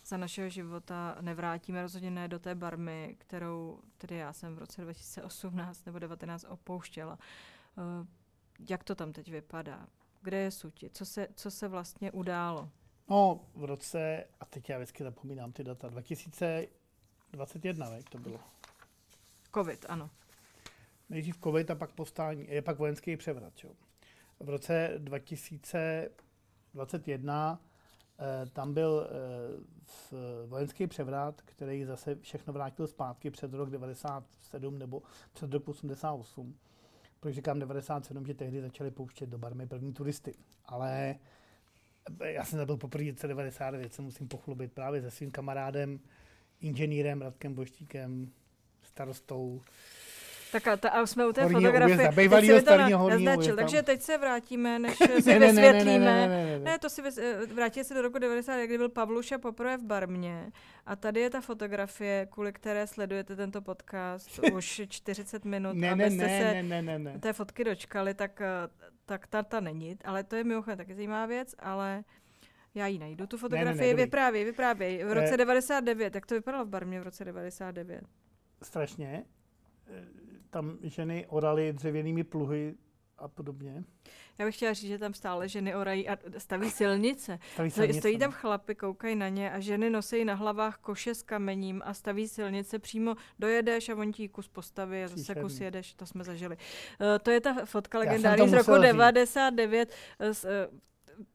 za našeho života nevrátíme, rozhodně ne do té Barmy, kterou tedy já jsem v roce dva tisíce osmnáct nebo devatenáct opouštěla. Uh, jak to tam teď vypadá? Kde je Suti? Co se, co se vlastně událo? No, v roce, a teď já vždycky zapomínám ty data, dva tisíce dvacet jedna, ne, to bylo. Covid, ano. Nejdřív covid a pak povstání, je pak vojenský převrat. Jo. V roce dva tisíce dvacet jedna eh, tam byl eh, vojenský převrat, který zase všechno vrátil zpátky před rok devadesát sedm nebo před rok osmdesát osm. Proč říkám devadesát sedm, že tehdy začali pouštět do Barmy první turisty. Ale já jsem tam byl poprvé v devadesát devět, se musím pochlubit právě se svým kamarádem, inženýrem Radkem Boštíkem, starostou. Tak a, ta, a jsme u té horního fotografie, uvězda, teď si naznačil, takže teď se vrátíme, než si ne, vysvětlíme. Ne, ne, ne, ne, ne, ne. ne to si vrátíme se do roku devadesát, kdy byl Pavluša poprvé v Barmě a tady je ta fotografie, kvůli které sledujete tento podcast už čtyřicet minut, ne, abyste ne, se ne, ne, ne, ne. té fotky dočkali, tak, tak ta, ta není, ale to je mimochodem taky zajímavá věc, ale já ji najdu, tu fotografii, vyprávěj, vyprávěj, v roce devadesát devět, jak to vypadalo v Barmě v roce devadesát devět? Strašně. Tam ženy oraly dřevěnými pluhy a podobně. Já bych chtěla říct, že tam stále ženy orají a staví silnice. Staví silnice. Stojí tam chlapy, koukají na ně a ženy nosejí na hlavách koše s kamením a staví silnice. Přímo dojedeš a oni ti kus postaví a zase kus jedeš. To jsme zažili. Uh, to je ta fotka legendární z roku devadesát devět.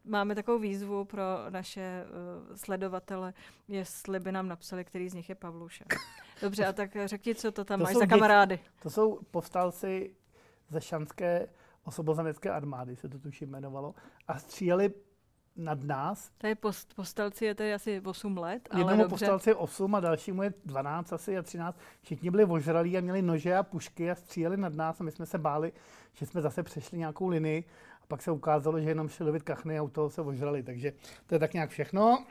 Máme takovou výzvu pro naše uh, sledovatele, jestli by nám napsali, který z nich je Pavluša. Dobře, a tak řekni, co to tam to máš za kamarády. Děti, to jsou povstalci ze Šanské Osobozamecké armády, se to tuším jmenovalo, a stříleli nad nás. To je post, povstalci, je tady asi osm let, ale jednomu dobře. Povstalci je osm a dalšímu je dvanáct asi a třináct. Všichni byli ožralí a měli nože a pušky a stříleli nad nás a my jsme se báli, že jsme zase přešli nějakou linii. Pak se ukázalo, že jenom šli lovit kachny a u toho se ožrali, takže to je tak nějak všechno.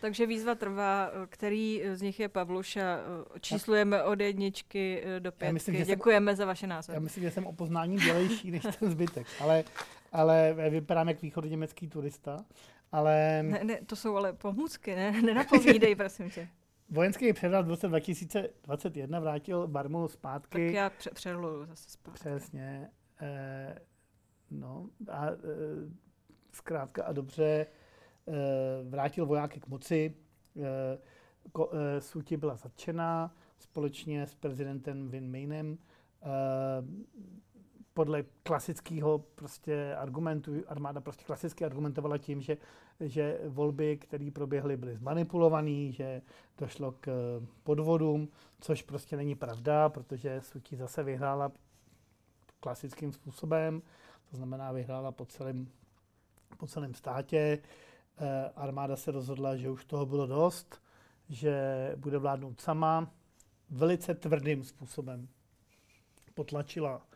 Takže výzva trvá, který z nich je Pavluša, číslujeme od jedničky do pětky, myslím, děkujeme jsem, za vaše názory. Já myslím, že jsem o poznání dělejší než ten zbytek, ale, ale vypadám jak východoněmecký turista, ale... Ne, ne, to jsou ale pomůcky, ne? Nenapovídej, prosím tě. Vojenský převrat v roce dva tisíce dvacet jedna vrátil Barmu zpátky. Tak já přerluju zase zpátky. Přesně. Eh, No a e, zkrátka a dobře e, vrátil vojáky k moci, e, ko, e, Su Ťij byla zatčena společně s prezidentem Win Myinem. E, podle klasického prostě argumentu, armáda prostě klasicky argumentovala tím, že, že volby, které proběhly, byly zmanipulované, že došlo k podvodům, což prostě není pravda, protože Su Ťij zase vyhrála klasickým způsobem. To znamená, vyhrála po celém, po celém státě. Eh, armáda se rozhodla, že už toho bylo dost, že bude vládnout sama. Velice tvrdým způsobem potlačila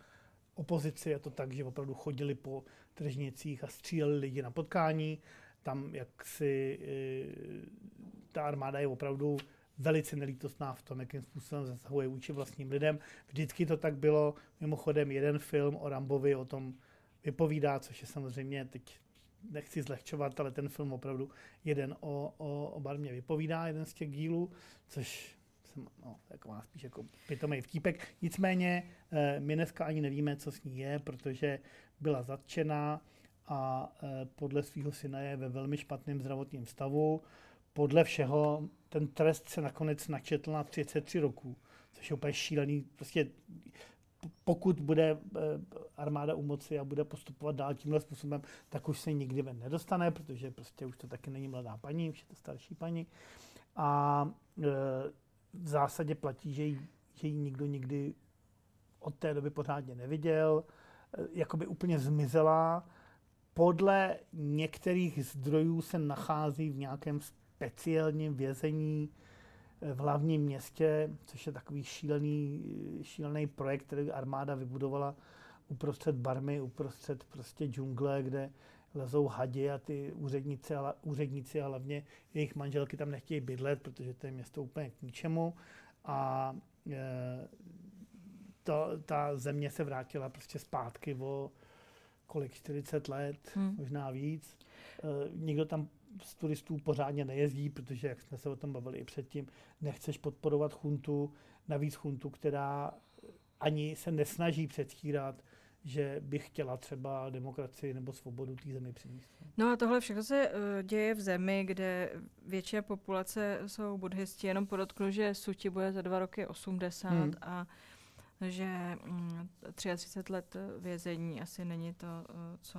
opozici. Je to tak, že opravdu chodili po tržnicích a stříleli lidi na potkání. Tam jaksi eh, ta armáda je opravdu velice nelítostná v tom, jakým způsobem zasahuje vůči vlastním lidem. Vždycky to tak bylo. Mimochodem jeden film o Rambovi o tom vypovídá, což je samozřejmě, teď nechci zlehčovat, ale ten film opravdu jeden o, o, o Barmě vypovídá, jeden z těch dílů, což jsem, no, jako má spíš jako pitomej vtípek. Nicméně eh, my dneska ani nevíme, co s ní je, protože byla zatčena a eh, podle svého syna je ve velmi špatném zdravotním stavu. Podle všeho ten trest se nakonec načetl na třicet tři roků, což je úplně šílený. Prostě pokud bude armáda u moci a bude postupovat dál tímhle způsobem, tak už se nikdy ven nedostane, protože prostě už to taky není mladá paní, už je to starší paní. A v zásadě platí, že ji, že ji nikdo nikdy od té doby pořádně neviděl, jakoby úplně zmizela. Podle některých zdrojů se nachází v nějakém speciálním vězení v hlavním městě, což je takový šílený, šílený projekt, který armáda vybudovala uprostřed Barmy, uprostřed prostě džungle, kde lezou hadi a ty úředníci a, úředníci a hlavně jejich manželky tam nechtějí bydlet, protože to je město úplně k ničemu. A e, to, ta země se vrátila prostě zpátky o kolik, čtyřicet let, hmm. možná víc. E, někdo tam z turistů pořádně nejezdí, protože, jak jsme se o tom bavili i předtím, nechceš podporovat chuntu, navíc chuntu, která ani se nesnaží předstírat, že bych chtěla třeba demokracii nebo svobodu té zemi přinést. No a tohle všechno se děje v zemi, kde většina populace jsou buddhisti. Jenom podotknu, že Su Ťij bude za dva roky osmdesát hmm. a že třicet tři let vězení asi není to, co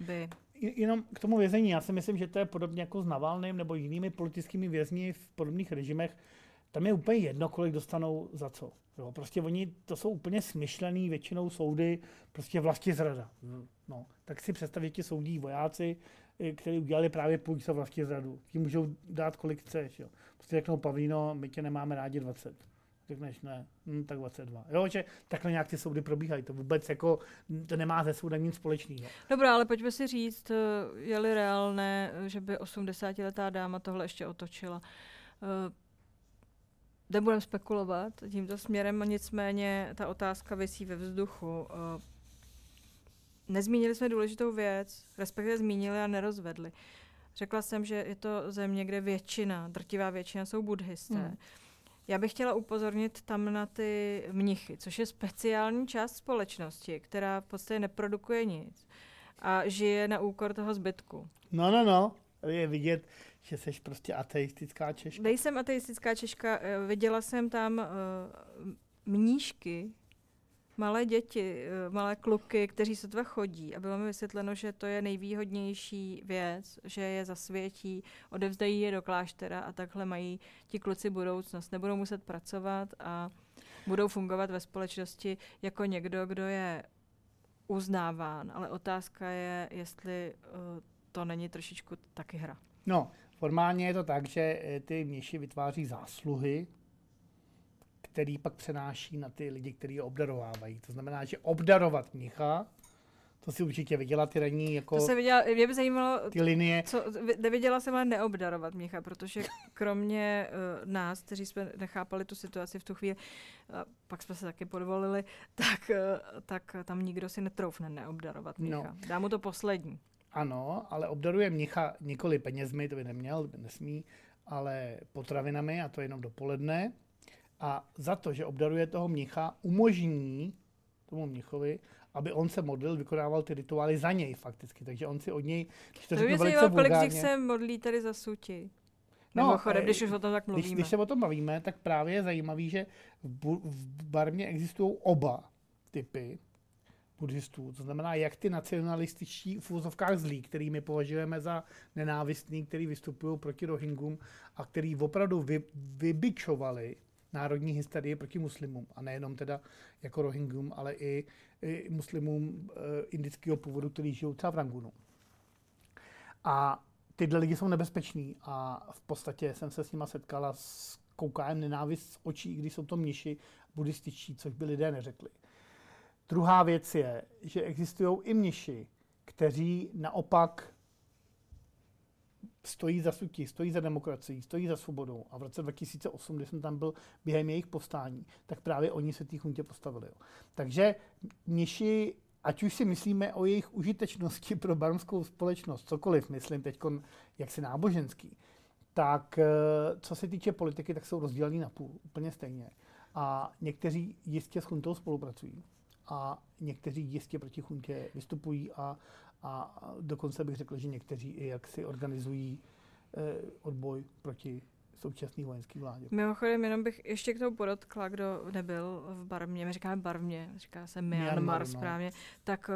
by... Jenom k tomu vězení. Já si myslím, že to je podobně jako s Navalnym nebo jinými politickými vězni v podobných režimech. Tam je úplně jedno, kolik dostanou za co. Jo, prostě oni, to jsou úplně smyšlený většinou soudy, prostě vlastizrada. No, tak si představ, že ti soudí vojáci, kteří udělali právě půjč za vlastizradu. Ti můžou dát, kolik chceš. Jo. Prostě řeknou, Pavlíno, my tě nemáme rádi dvacet. Řekneš, ne, hm, tak dvacet dva. Jo, že takhle nějak ty soudy probíhají. To vůbec jako, to nemá ze soudem nic společného. Dobrá, ale pojďme si říct, je-li reálné, že by osmdesátiletá dáma tohle ještě otočila. Nebudeme spekulovat tímto směrem, nicméně ta otázka visí ve vzduchu. Nezmínili jsme důležitou věc, respektive zmínili a nerozvedli. Řekla jsem, že je to země, kde většina, drtivá většina jsou buddhisté. Hmm. Já bych chtěla upozornit tam na ty mnichy, což je speciální část společnosti, která v podstatě neprodukuje nic a žije na úkor toho zbytku. No, no, no. Je vidět, že jsi prostě ateistická Češka. Nejsem ateistická Češka, viděla jsem tam mníšky, malé děti, malé kluky, kteří sotva chodí a bylo mi vysvětleno, že to je nejvýhodnější věc, že je zasvětí, odevzdají je do kláštera a takhle mají ti kluci budoucnost. Nebudou muset pracovat a budou fungovat ve společnosti jako někdo, kdo je uznáván, ale otázka je, jestli to není trošičku taky hra. No, formálně je to tak, že ty mniši vytváří zásluhy, který pak přenáší na ty lidi, kteří je obdarovávají. To znamená, že obdarovat mnicha, to si určitě viděla ty ranní jako... To se viděla, mě by zajímalo, ty linie. Co, neviděla jsem ale neobdarovat mnicha, protože kromě uh, nás, kteří jsme nechápali tu situaci v tu chvíli, uh, pak jsme se taky podvolili, tak, uh, tak tam nikdo si netroufne neobdarovat mnicha. No. Dá mu to poslední. Ano, ale obdaruje mnicha nikoli penězmi, to by neměl, to by nesmí, ale potravinami, a to jenom dopoledne. A za to, že obdaruje toho mnicha, umožní tomu mnichovi, aby on se modlil, vykonával ty rituály za něj fakticky. Takže on si od něj, když to, to řeknu velice vulgárně... Kolik těch se modlí tady za Su Ťij? No, chodem, když už o tom tak mluvíme. Když, když se o tom bavíme, tak právě je zajímavý, že v, v Barmě existují oba typy buddhistů. To znamená, jak ty nacionalističtí v úzovkách zlí, který my považujeme za nenávistný, který vystupují proti Rohingům a který opravdu vy, vybičovali národní hysterie proti muslimům. A nejenom teda jako Rohingům, ale i, i muslimům e, indického původu, kteří žijou třeba v Rangunu. A tyhle lidi jsou nebezpeční a v podstatě jsem se s nima setkala s koukájem nenávist z očí, když jsou to mniši buddhističtí, což by lidé neřekli. Druhá věc je, že existují i mniši, kteří naopak stojí za Su Ťij, stojí za demokracií, stojí za svobodou. A v roce dva tisíce osm, když jsem tam byl během jejich povstání, tak právě oni se té chuntě postavili. Jo. Takže mniši, ať už si myslíme o jejich užitečnosti pro barmskou společnost, cokoliv myslím teď jaksi náboženský, tak co se týče politiky, tak jsou rozdělení na půl, úplně stejně. A někteří jistě s chuntou spolupracují. A někteří jistě proti chuntě vystupují a, a dokonce bych řekl, že někteří i jak si organizují eh, odboj proti současné vojenské vládě. Mimochodem, jenom bych ještě k tomu podotkla, kdo nebyl v Barmě, my říkáme Barmě, říká se Myanmar správně, tak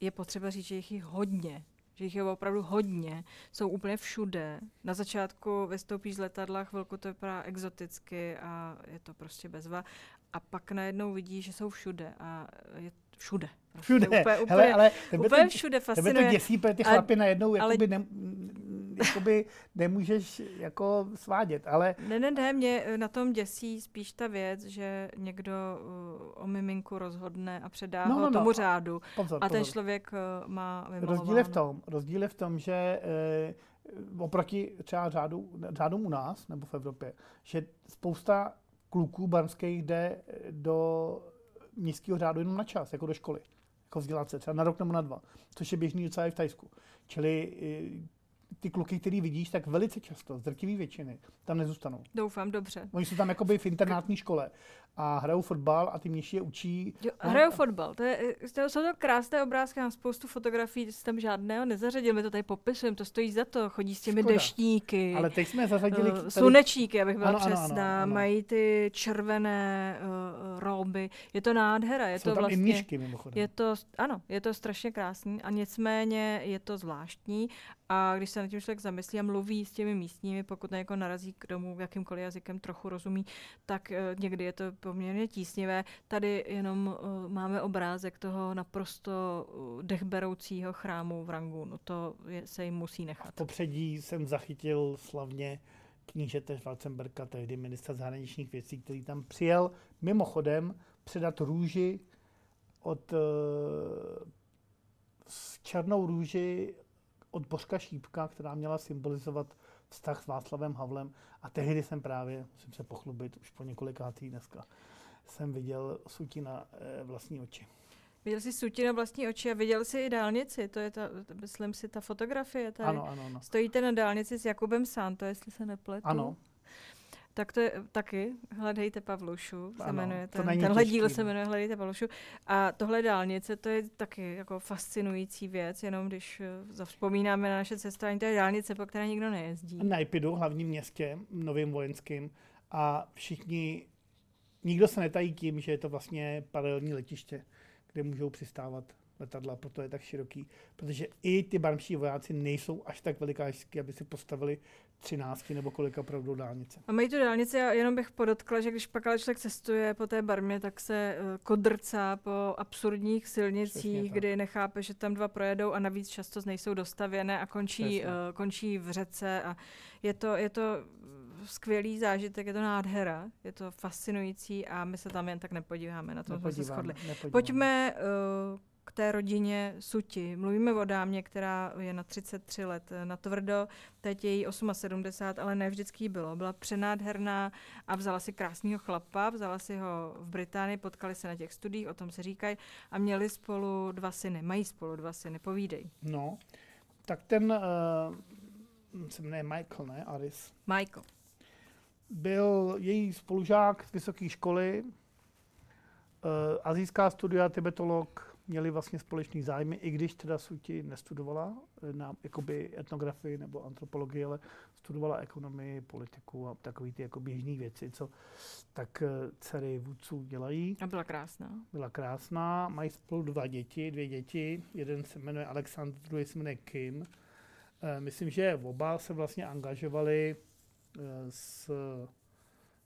je potřeba říct, že jich je hodně, že jich je opravdu hodně, jsou úplně všude. Na začátku vystoupíš z letadla, chvilku to vypadá exoticky a je to prostě bezva. A pak najednou vidí, že jsou všude a je všude. Prostě všude, úplně, úplně, hele, ale úplně tebe to, všude fascinuje. Tebe to děsí, protože ty chlapy najednou jakoby, ale... ne, jakoby nemůžeš jako svádět, ale... Ne, ne, ne, mě na tom děsí spíš ta věc, že někdo uh, o miminku rozhodne a předá no, ho no, tomu no. řádu pozor, a ten pozor. člověk uh, má vymalováno. Rozdíl je v tom, rozdíl je v tom, že... Uh, oproti třeba řádu, řádům u nás nebo v Evropě, že spousta kluků barmských jde do městského řádu jenom na čas, jako do školy, jako vzdělat se, třeba na rok nebo na dva, což je běžný docela i v Thajsku. Čili ty kluky, který vidíš, tak velice často, z drtivý většiny, tam nezůstanou. Doufám, dobře. Oni jsou tam jakoby v internátní škole a hrajou fotbal a ty mniši je učí. Jo, hrajou a... fotbal, to, je, to jsou to krásné obrázky, mám spoustu fotografií, tam žádného nezařadil, my to tady popisujeme, to stojí za to, chodí s těmi Škoda. deštníky. Ale teď jsme zařadili... Tady... Slunečníky, abych byla ano, přesná, ano, ano, ano. Mají ty červené uh, roby, je to nádhera, je jsou to tam vlastně... i mnišky, mimochodem. Je to, ano, je to strašně krásný a nicméně je to zvláštní. A když se na tím člověk zamyslí a mluví s těmi místními, pokud nejako narazí k tomu jakýmkoliv jazykem trochu rozumí, tak uh, někdy je to poměrně tísnivé. Tady jenom uh, máme obrázek toho naprosto uh, dechberoucího chrámu v Rangúnu. To je, se jim musí nechat. V popředí jsem zachytil slavně knížete Schwarzenberga, tehdy ministra zahraničních věcí, který tam přijel mimochodem předat růži od uh, černou růži od Bořka Šípka, která měla symbolizovat vztah s Václavem Havlem. A tehdy jsem právě, musím se pochlubit, už po několikátý dneska, jsem viděl Su Ťij na e, vlastní oči. Viděl jsi Su Ťij na vlastní oči a viděl jsi i dálnici, to je ta, myslím si, ta fotografie tady. Ano, ano, ano. Stojíte na dálnici s Jakubem Santo, jestli se nepletu. Ano. Tak to je taky, hledejte Pavlušu, se ano, jmenuje ten, tenhle těžký, díl se jmenuje Hledejte Pavlušu. A tohle dálnice, to je taky jako fascinující věc, jenom když zavzpomínáme na naše cestování, to je dálnice, po které nikdo nejezdí. Na Ipidu, hlavním městě, novým vojenským, a všichni, nikdo se netají tím, že je to vlastně paralelní letiště, kde můžou přistávat letadla, proto je tak široký, protože i ty barmští vojáci nejsou až tak velikářský, aby si postavili třinácti nebo kolika pravdou dálnice. A mají tu dálnici, já jenom bych podotkla, že když pak ale člověk cestuje po té Barmě, tak se kodrcá po absurdních silnicích, kdy nechápe, že tam dva projedou a navíc často nejsou dostavěné a končí, uh, končí v řece. A je to, je to skvělý zážitek, je to nádhera, je to fascinující a my se tam jen tak nepodíváme, na tom jsme se shodli. Pojďme uh, k té rodině Su Ťij. Mluvíme o dámě, která je na třicet tři let na tvrdo, teď je jí sedmdesát osm, ale ne vždycky jí bylo. Byla přenádherná a vzala si krásného chlapa, vzala si ho v Británii, potkali se na těch studiích, o tom se říkají, a měli spolu dva syny, mají spolu dva syny, povídej. No, tak ten uh, se jmenuje Michael, ne? Aris. Michael. Byl její spolužák z vysoké školy, uh, asijská studia, tibetolog, měli vlastně společný zájmy, i když teda Su Ťij nestudovala na jakoby etnografii nebo antropologii, ale studovala ekonomii, politiku a takové ty jako běžné věci, co tak dcery vůdců dělají. A byla krásná. Byla krásná, mají spolu dva děti, dvě děti, jeden se jmenuje Alexander, druhý se jmenuje Kim. E, myslím, že oba se vlastně angažovali s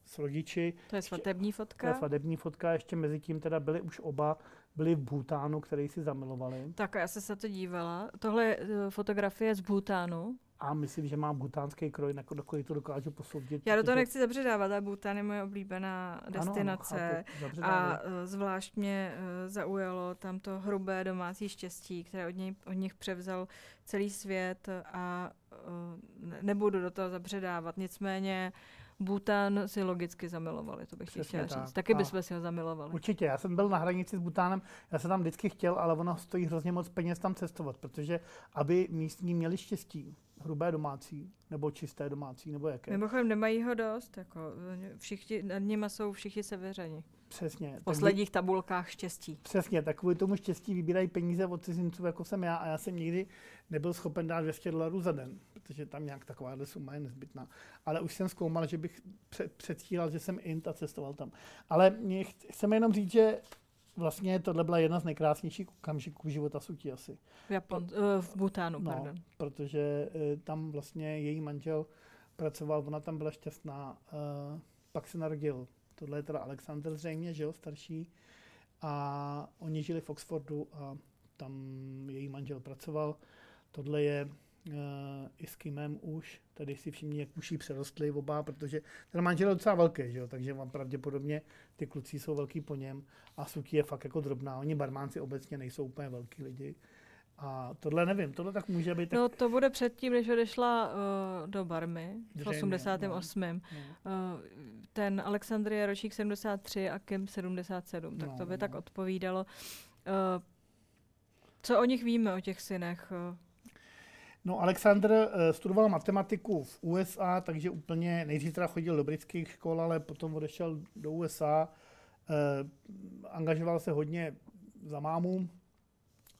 s rodiči. To je svatební fotka. To je svatební fotka, ještě mezi tím teda byli už oba, byli v Bhutánu, který si zamilovali. Tak já jsem se to dívala. Tohle je fotografie z Bhutánu. A myslím, že má bhutánský kroj, dokud to dokážu posoudit. Já do toho nechci zabředávat, ale Bhután je moje oblíbená destinace. Ano, ano, a zvlášť mě zaujalo tam to hrubé domácí štěstí, které od, něj, od nich převzal celý svět a nebudu do toho zabředávat. Nicméně Bhután si logicky zamilovali, to bych chtěla říct. Tak. Taky bychom si ho zamilovali. Určitě, já jsem byl na hranici s Bhutánem, já jsem tam vždycky chtěl, ale ono stojí hrozně moc peněz tam cestovat, protože aby místní měli štěstí, hrubé domácí, nebo čisté domácí, nebo jaké. Mimochodem nemají ho dost, jako všichni, nad nima jsou všichni severani. Přesně. V posledních vy... tabulkách štěstí. Přesně, tak kvůli tomu štěstí vybírají peníze od cizinců, jako jsem já, a já jsem nikdy nebyl schopen dát dvě stě dolarů za den, protože tam nějak takováhle suma je nezbytná. Ale už jsem zkoumal, že bych předstíral, že jsem int a cestoval tam. Ale mě ch- chceme jenom říct, že vlastně tohle byla jedna z nejkrásnějších okamžiků života Su Ťij asi. V, Japon, v Bhutánu, no, pardon. Protože tam vlastně její manžel pracoval, ona tam byla šťastná, pak se narodil. Tohle je teda Alexander zřejmě, že jo, starší. A oni žili v Oxfordu a tam její manžel pracoval. Tohle je uh, i s Kimem už. Tady si všimni, jak už jí přerostli oba, protože ten manžel je docela velký, že jo, takže vám pravděpodobně ty kluci jsou velký po něm. A Su Ťij je fakt jako drobná. Oni barmánci obecně nejsou úplně velký lidi. A tohle nevím, tohle tak může být... Tak... No to bude předtím, než odešla uh, do Barmy v osmdesát osm. No, no. Uh, ten Alexandr je ročník sedmdesát tři a Kim sedmdesát sedm, tak no, to by no. tak odpovídalo. Uh, co o nich víme, o těch synech? Uh? No, Alexander studoval matematiku v U S A, takže úplně nejdřív teda chodil do britských škol, ale potom odešel do U S A. Angažoval se hodně za mámu,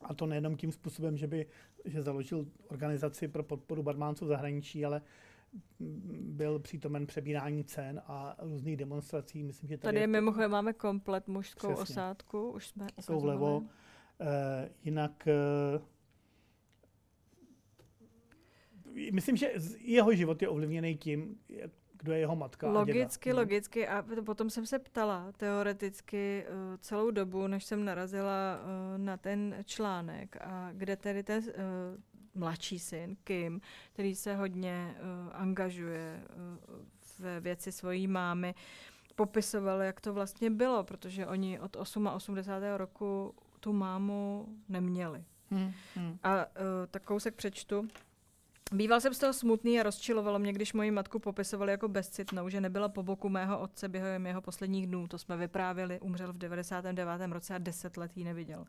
a to nejenom tím způsobem, že by že založil organizaci pro podporu barmánců v zahraničí, ale byl přítomen přebírání cen a různých demonstrací. Myslím, že tady, tady je mimochodem máme komplet mužskou přesně. osádku, už jsme ukazovali. Jsou vlevo. Uh, jinak uh, myslím, že jeho život je ovlivněný tím, kdo je jeho matka. Logicky, a logicky. A potom jsem se ptala teoreticky uh, celou dobu, než jsem narazila uh, na ten článek, a kde tedy ten uh, mladší syn, Kim, který se hodně uh, angažuje uh, ve věci svojí mámy, popisoval, jak to vlastně bylo, protože oni od osmaosmdesátého roku tu mámu neměli. Hmm, hmm. A uh, tak kousek přečtu. Býval jsem z toho smutný a rozčilovalo mě, když moji matku popisovali jako bezcitnou, že nebyla po boku mého otce během jeho posledních dnů. To jsme vyprávěli, umřel v devadesátém devátém roce a deset let jí neviděl.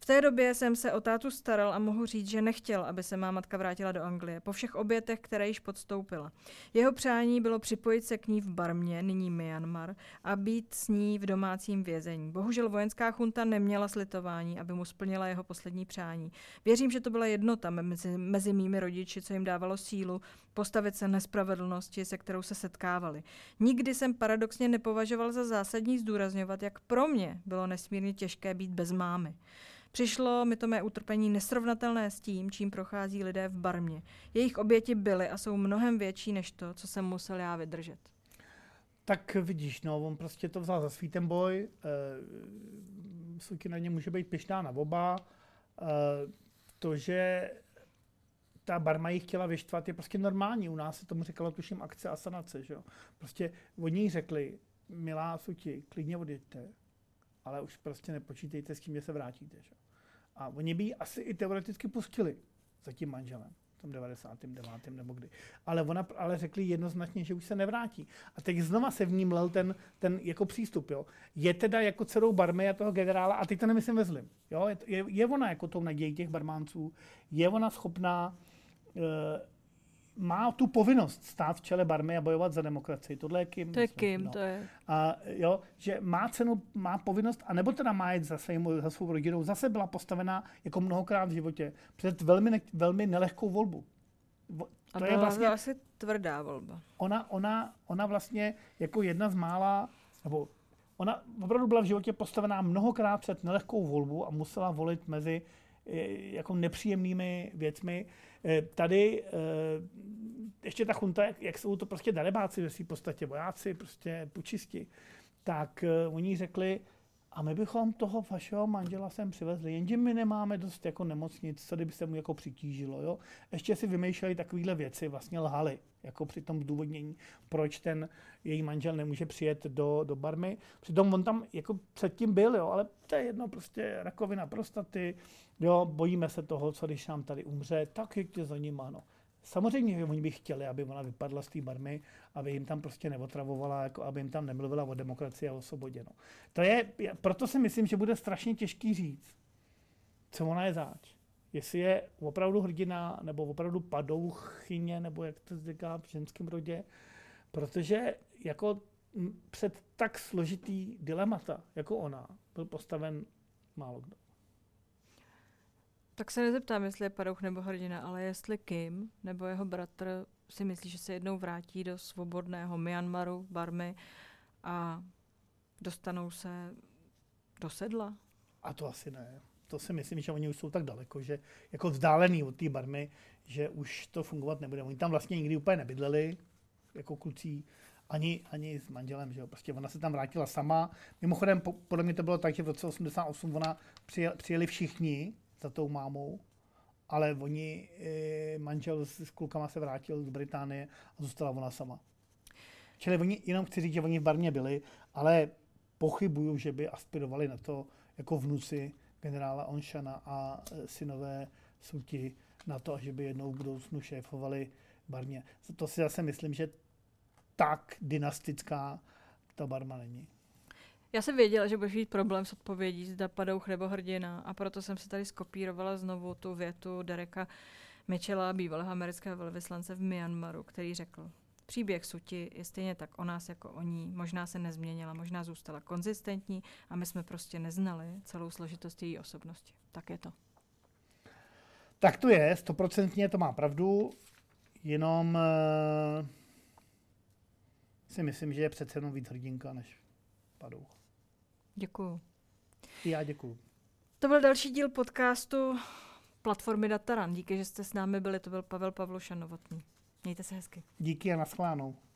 V té době jsem se o tátu staral a mohu říct, že nechtěl, aby se má matka vrátila do Anglie. Po všech obětech, které již podstoupila. Jeho přání bylo připojit se k ní v Barmě, nyní Myanmar, a být s ní v domácím vězení. Bohužel vojenská junta neměla slitování, aby mu splnila jeho poslední přání. Věřím, že to byla jednota mezi, mezi mými rodiči, jim dávalo sílu postavit se nespravedlnosti, se kterou se setkávali. Nikdy jsem paradoxně nepovažoval za zásadní zdůrazňovat, jak pro mě bylo nesmírně těžké být bez mámy. Přišlo mi to mé utrpení nesrovnatelné s tím, čím prochází lidé v Barmě. Jejich oběti byly a jsou mnohem větší než to, co jsem musel já vydržet. Tak vidíš, no, on prostě to vzal za svý ten boj. E, Suky na ně může být pyšná na oba. E, to, že ta Barma jich chtěla vyštvat, je prostě normální. U nás se tomu říkalo, tuším, akce a sanace, že jo. Prostě od ní řekli, milá Su Ťij, klidně odjeďte, ale už prostě nepočítejte s tím, že se vrátíte, že jo. A oni by ji asi i teoreticky pustili za tím manželem, v tom devadesátém devátém nebo kdy. Ale ona, ale řekli jednoznačně, že už se nevrátí. A teď znova se v ní mlel ten, ten jako přístup, jo. Je teda jako celou Barmy a toho generála, a teď to nemyslím ve zlým, jo. Je, je, je ona jako tou nadějí těch Barmánců, je ona schopná má tu povinnost stát v čele Barmy a bojovat za demokracii. Tohle je Kim. To je Kim, no. To je. A jo, že má cenu, má povinnost, anebo teda má jít za, svým, za svou rodinou. Zase byla postavená jako mnohokrát v životě před velmi, ne, velmi nelehkou volbu. To a byla je vlastně asi tvrdá volba. Ona, ona, ona vlastně jako jedna z mála, nebo ona opravdu byla v životě postavená mnohokrát před nelehkou volbu a musela volit mezi jako nepříjemnými věcmi. Tady ještě ta chunta, jak jsou to prostě darebáci ve své podstatě, vojáci, prostě pučisti, tak oni řekli, a my bychom toho vašeho manžela sem přivezli, jenže my nemáme dost jako nemocnic, co kdyby se mu jako přitížilo, jo. Ještě si vymýšleli takovéhle věci, vlastně lhali, jako při tom zdůvodnění, proč ten její manžel nemůže přijet do, do Barmy. Přitom on tam jako předtím byl, jo, ale to je jedno, prostě rakovina prostaty, jo, bojíme se toho, co když nám tady umře, tak je tě za ním, ano. Samozřejmě, že oni by chtěli, aby ona vypadla z té Barmy, aby jim tam prostě neotravovala, jako aby jim tam nemluvila o demokracii a o svobodě. No. To je, proto si myslím, že bude strašně těžký říct, co ona je záč. Jestli je opravdu hrdina, nebo opravdu padouchyně, nebo jak to říká v ženském rodě. Protože jako před tak složitý dilemata, jako ona, byl postaven málo kdo. Tak se nezeptám, jestli je padouch nebo hrdina, ale jestli Kim nebo jeho bratr si myslí, že se jednou vrátí do svobodného Myanmaru, Barmy a dostanou se do sedla. A to asi ne. To si myslím, že oni už jsou tak daleko, že jako vzdálený od té Barmy, že už to fungovat nebude. Oni tam vlastně nikdy úplně nebydleli, jako kluci, ani, ani s manželem, že jo. Prostě ona se tam vrátila sama. Mimochodem, po, podle mě to bylo tak, že v roce osmdesát osm ona přijel, přijeli všichni za tou mámou, ale oni, e, manžel s, s klukama se vrátil z Británie a zůstala ona sama. Čili oni, jenom chci říct, že oni v Barmě byli, ale pochybuju, že by aspirovali na to, jako vnuci generála Aung Sana a synové Su Ťij, na to, že by jednou v budoucnu šéfovali Barmě. To si zase myslím, že tak dynastická ta Barma není. Já jsem věděla, že bude být problém s odpovědí, zda padouch nebo hrdina, a proto jsem si tady skopírovala znovu tu větu Dereka Mitchella, bývalého amerického velvyslance v Myanmaru, který řekl: příběh Su Ťij je stejně tak o nás jako o ní, možná se nezměnila, možná zůstala konzistentní a my jsme prostě neznali celou složitost její osobnosti. Tak je to. Tak to je, stoprocentně to má pravdu, jenom uh, si myslím, že je přece jenom víc hrdinka než Padouch. Děkuju. Já děkuju. To byl další díl podcastu platformy Dataran. Díky, že jste s námi byli, to byl Pavel Pavluša Novotný. Mějte se hezky. Díky a naschlánou.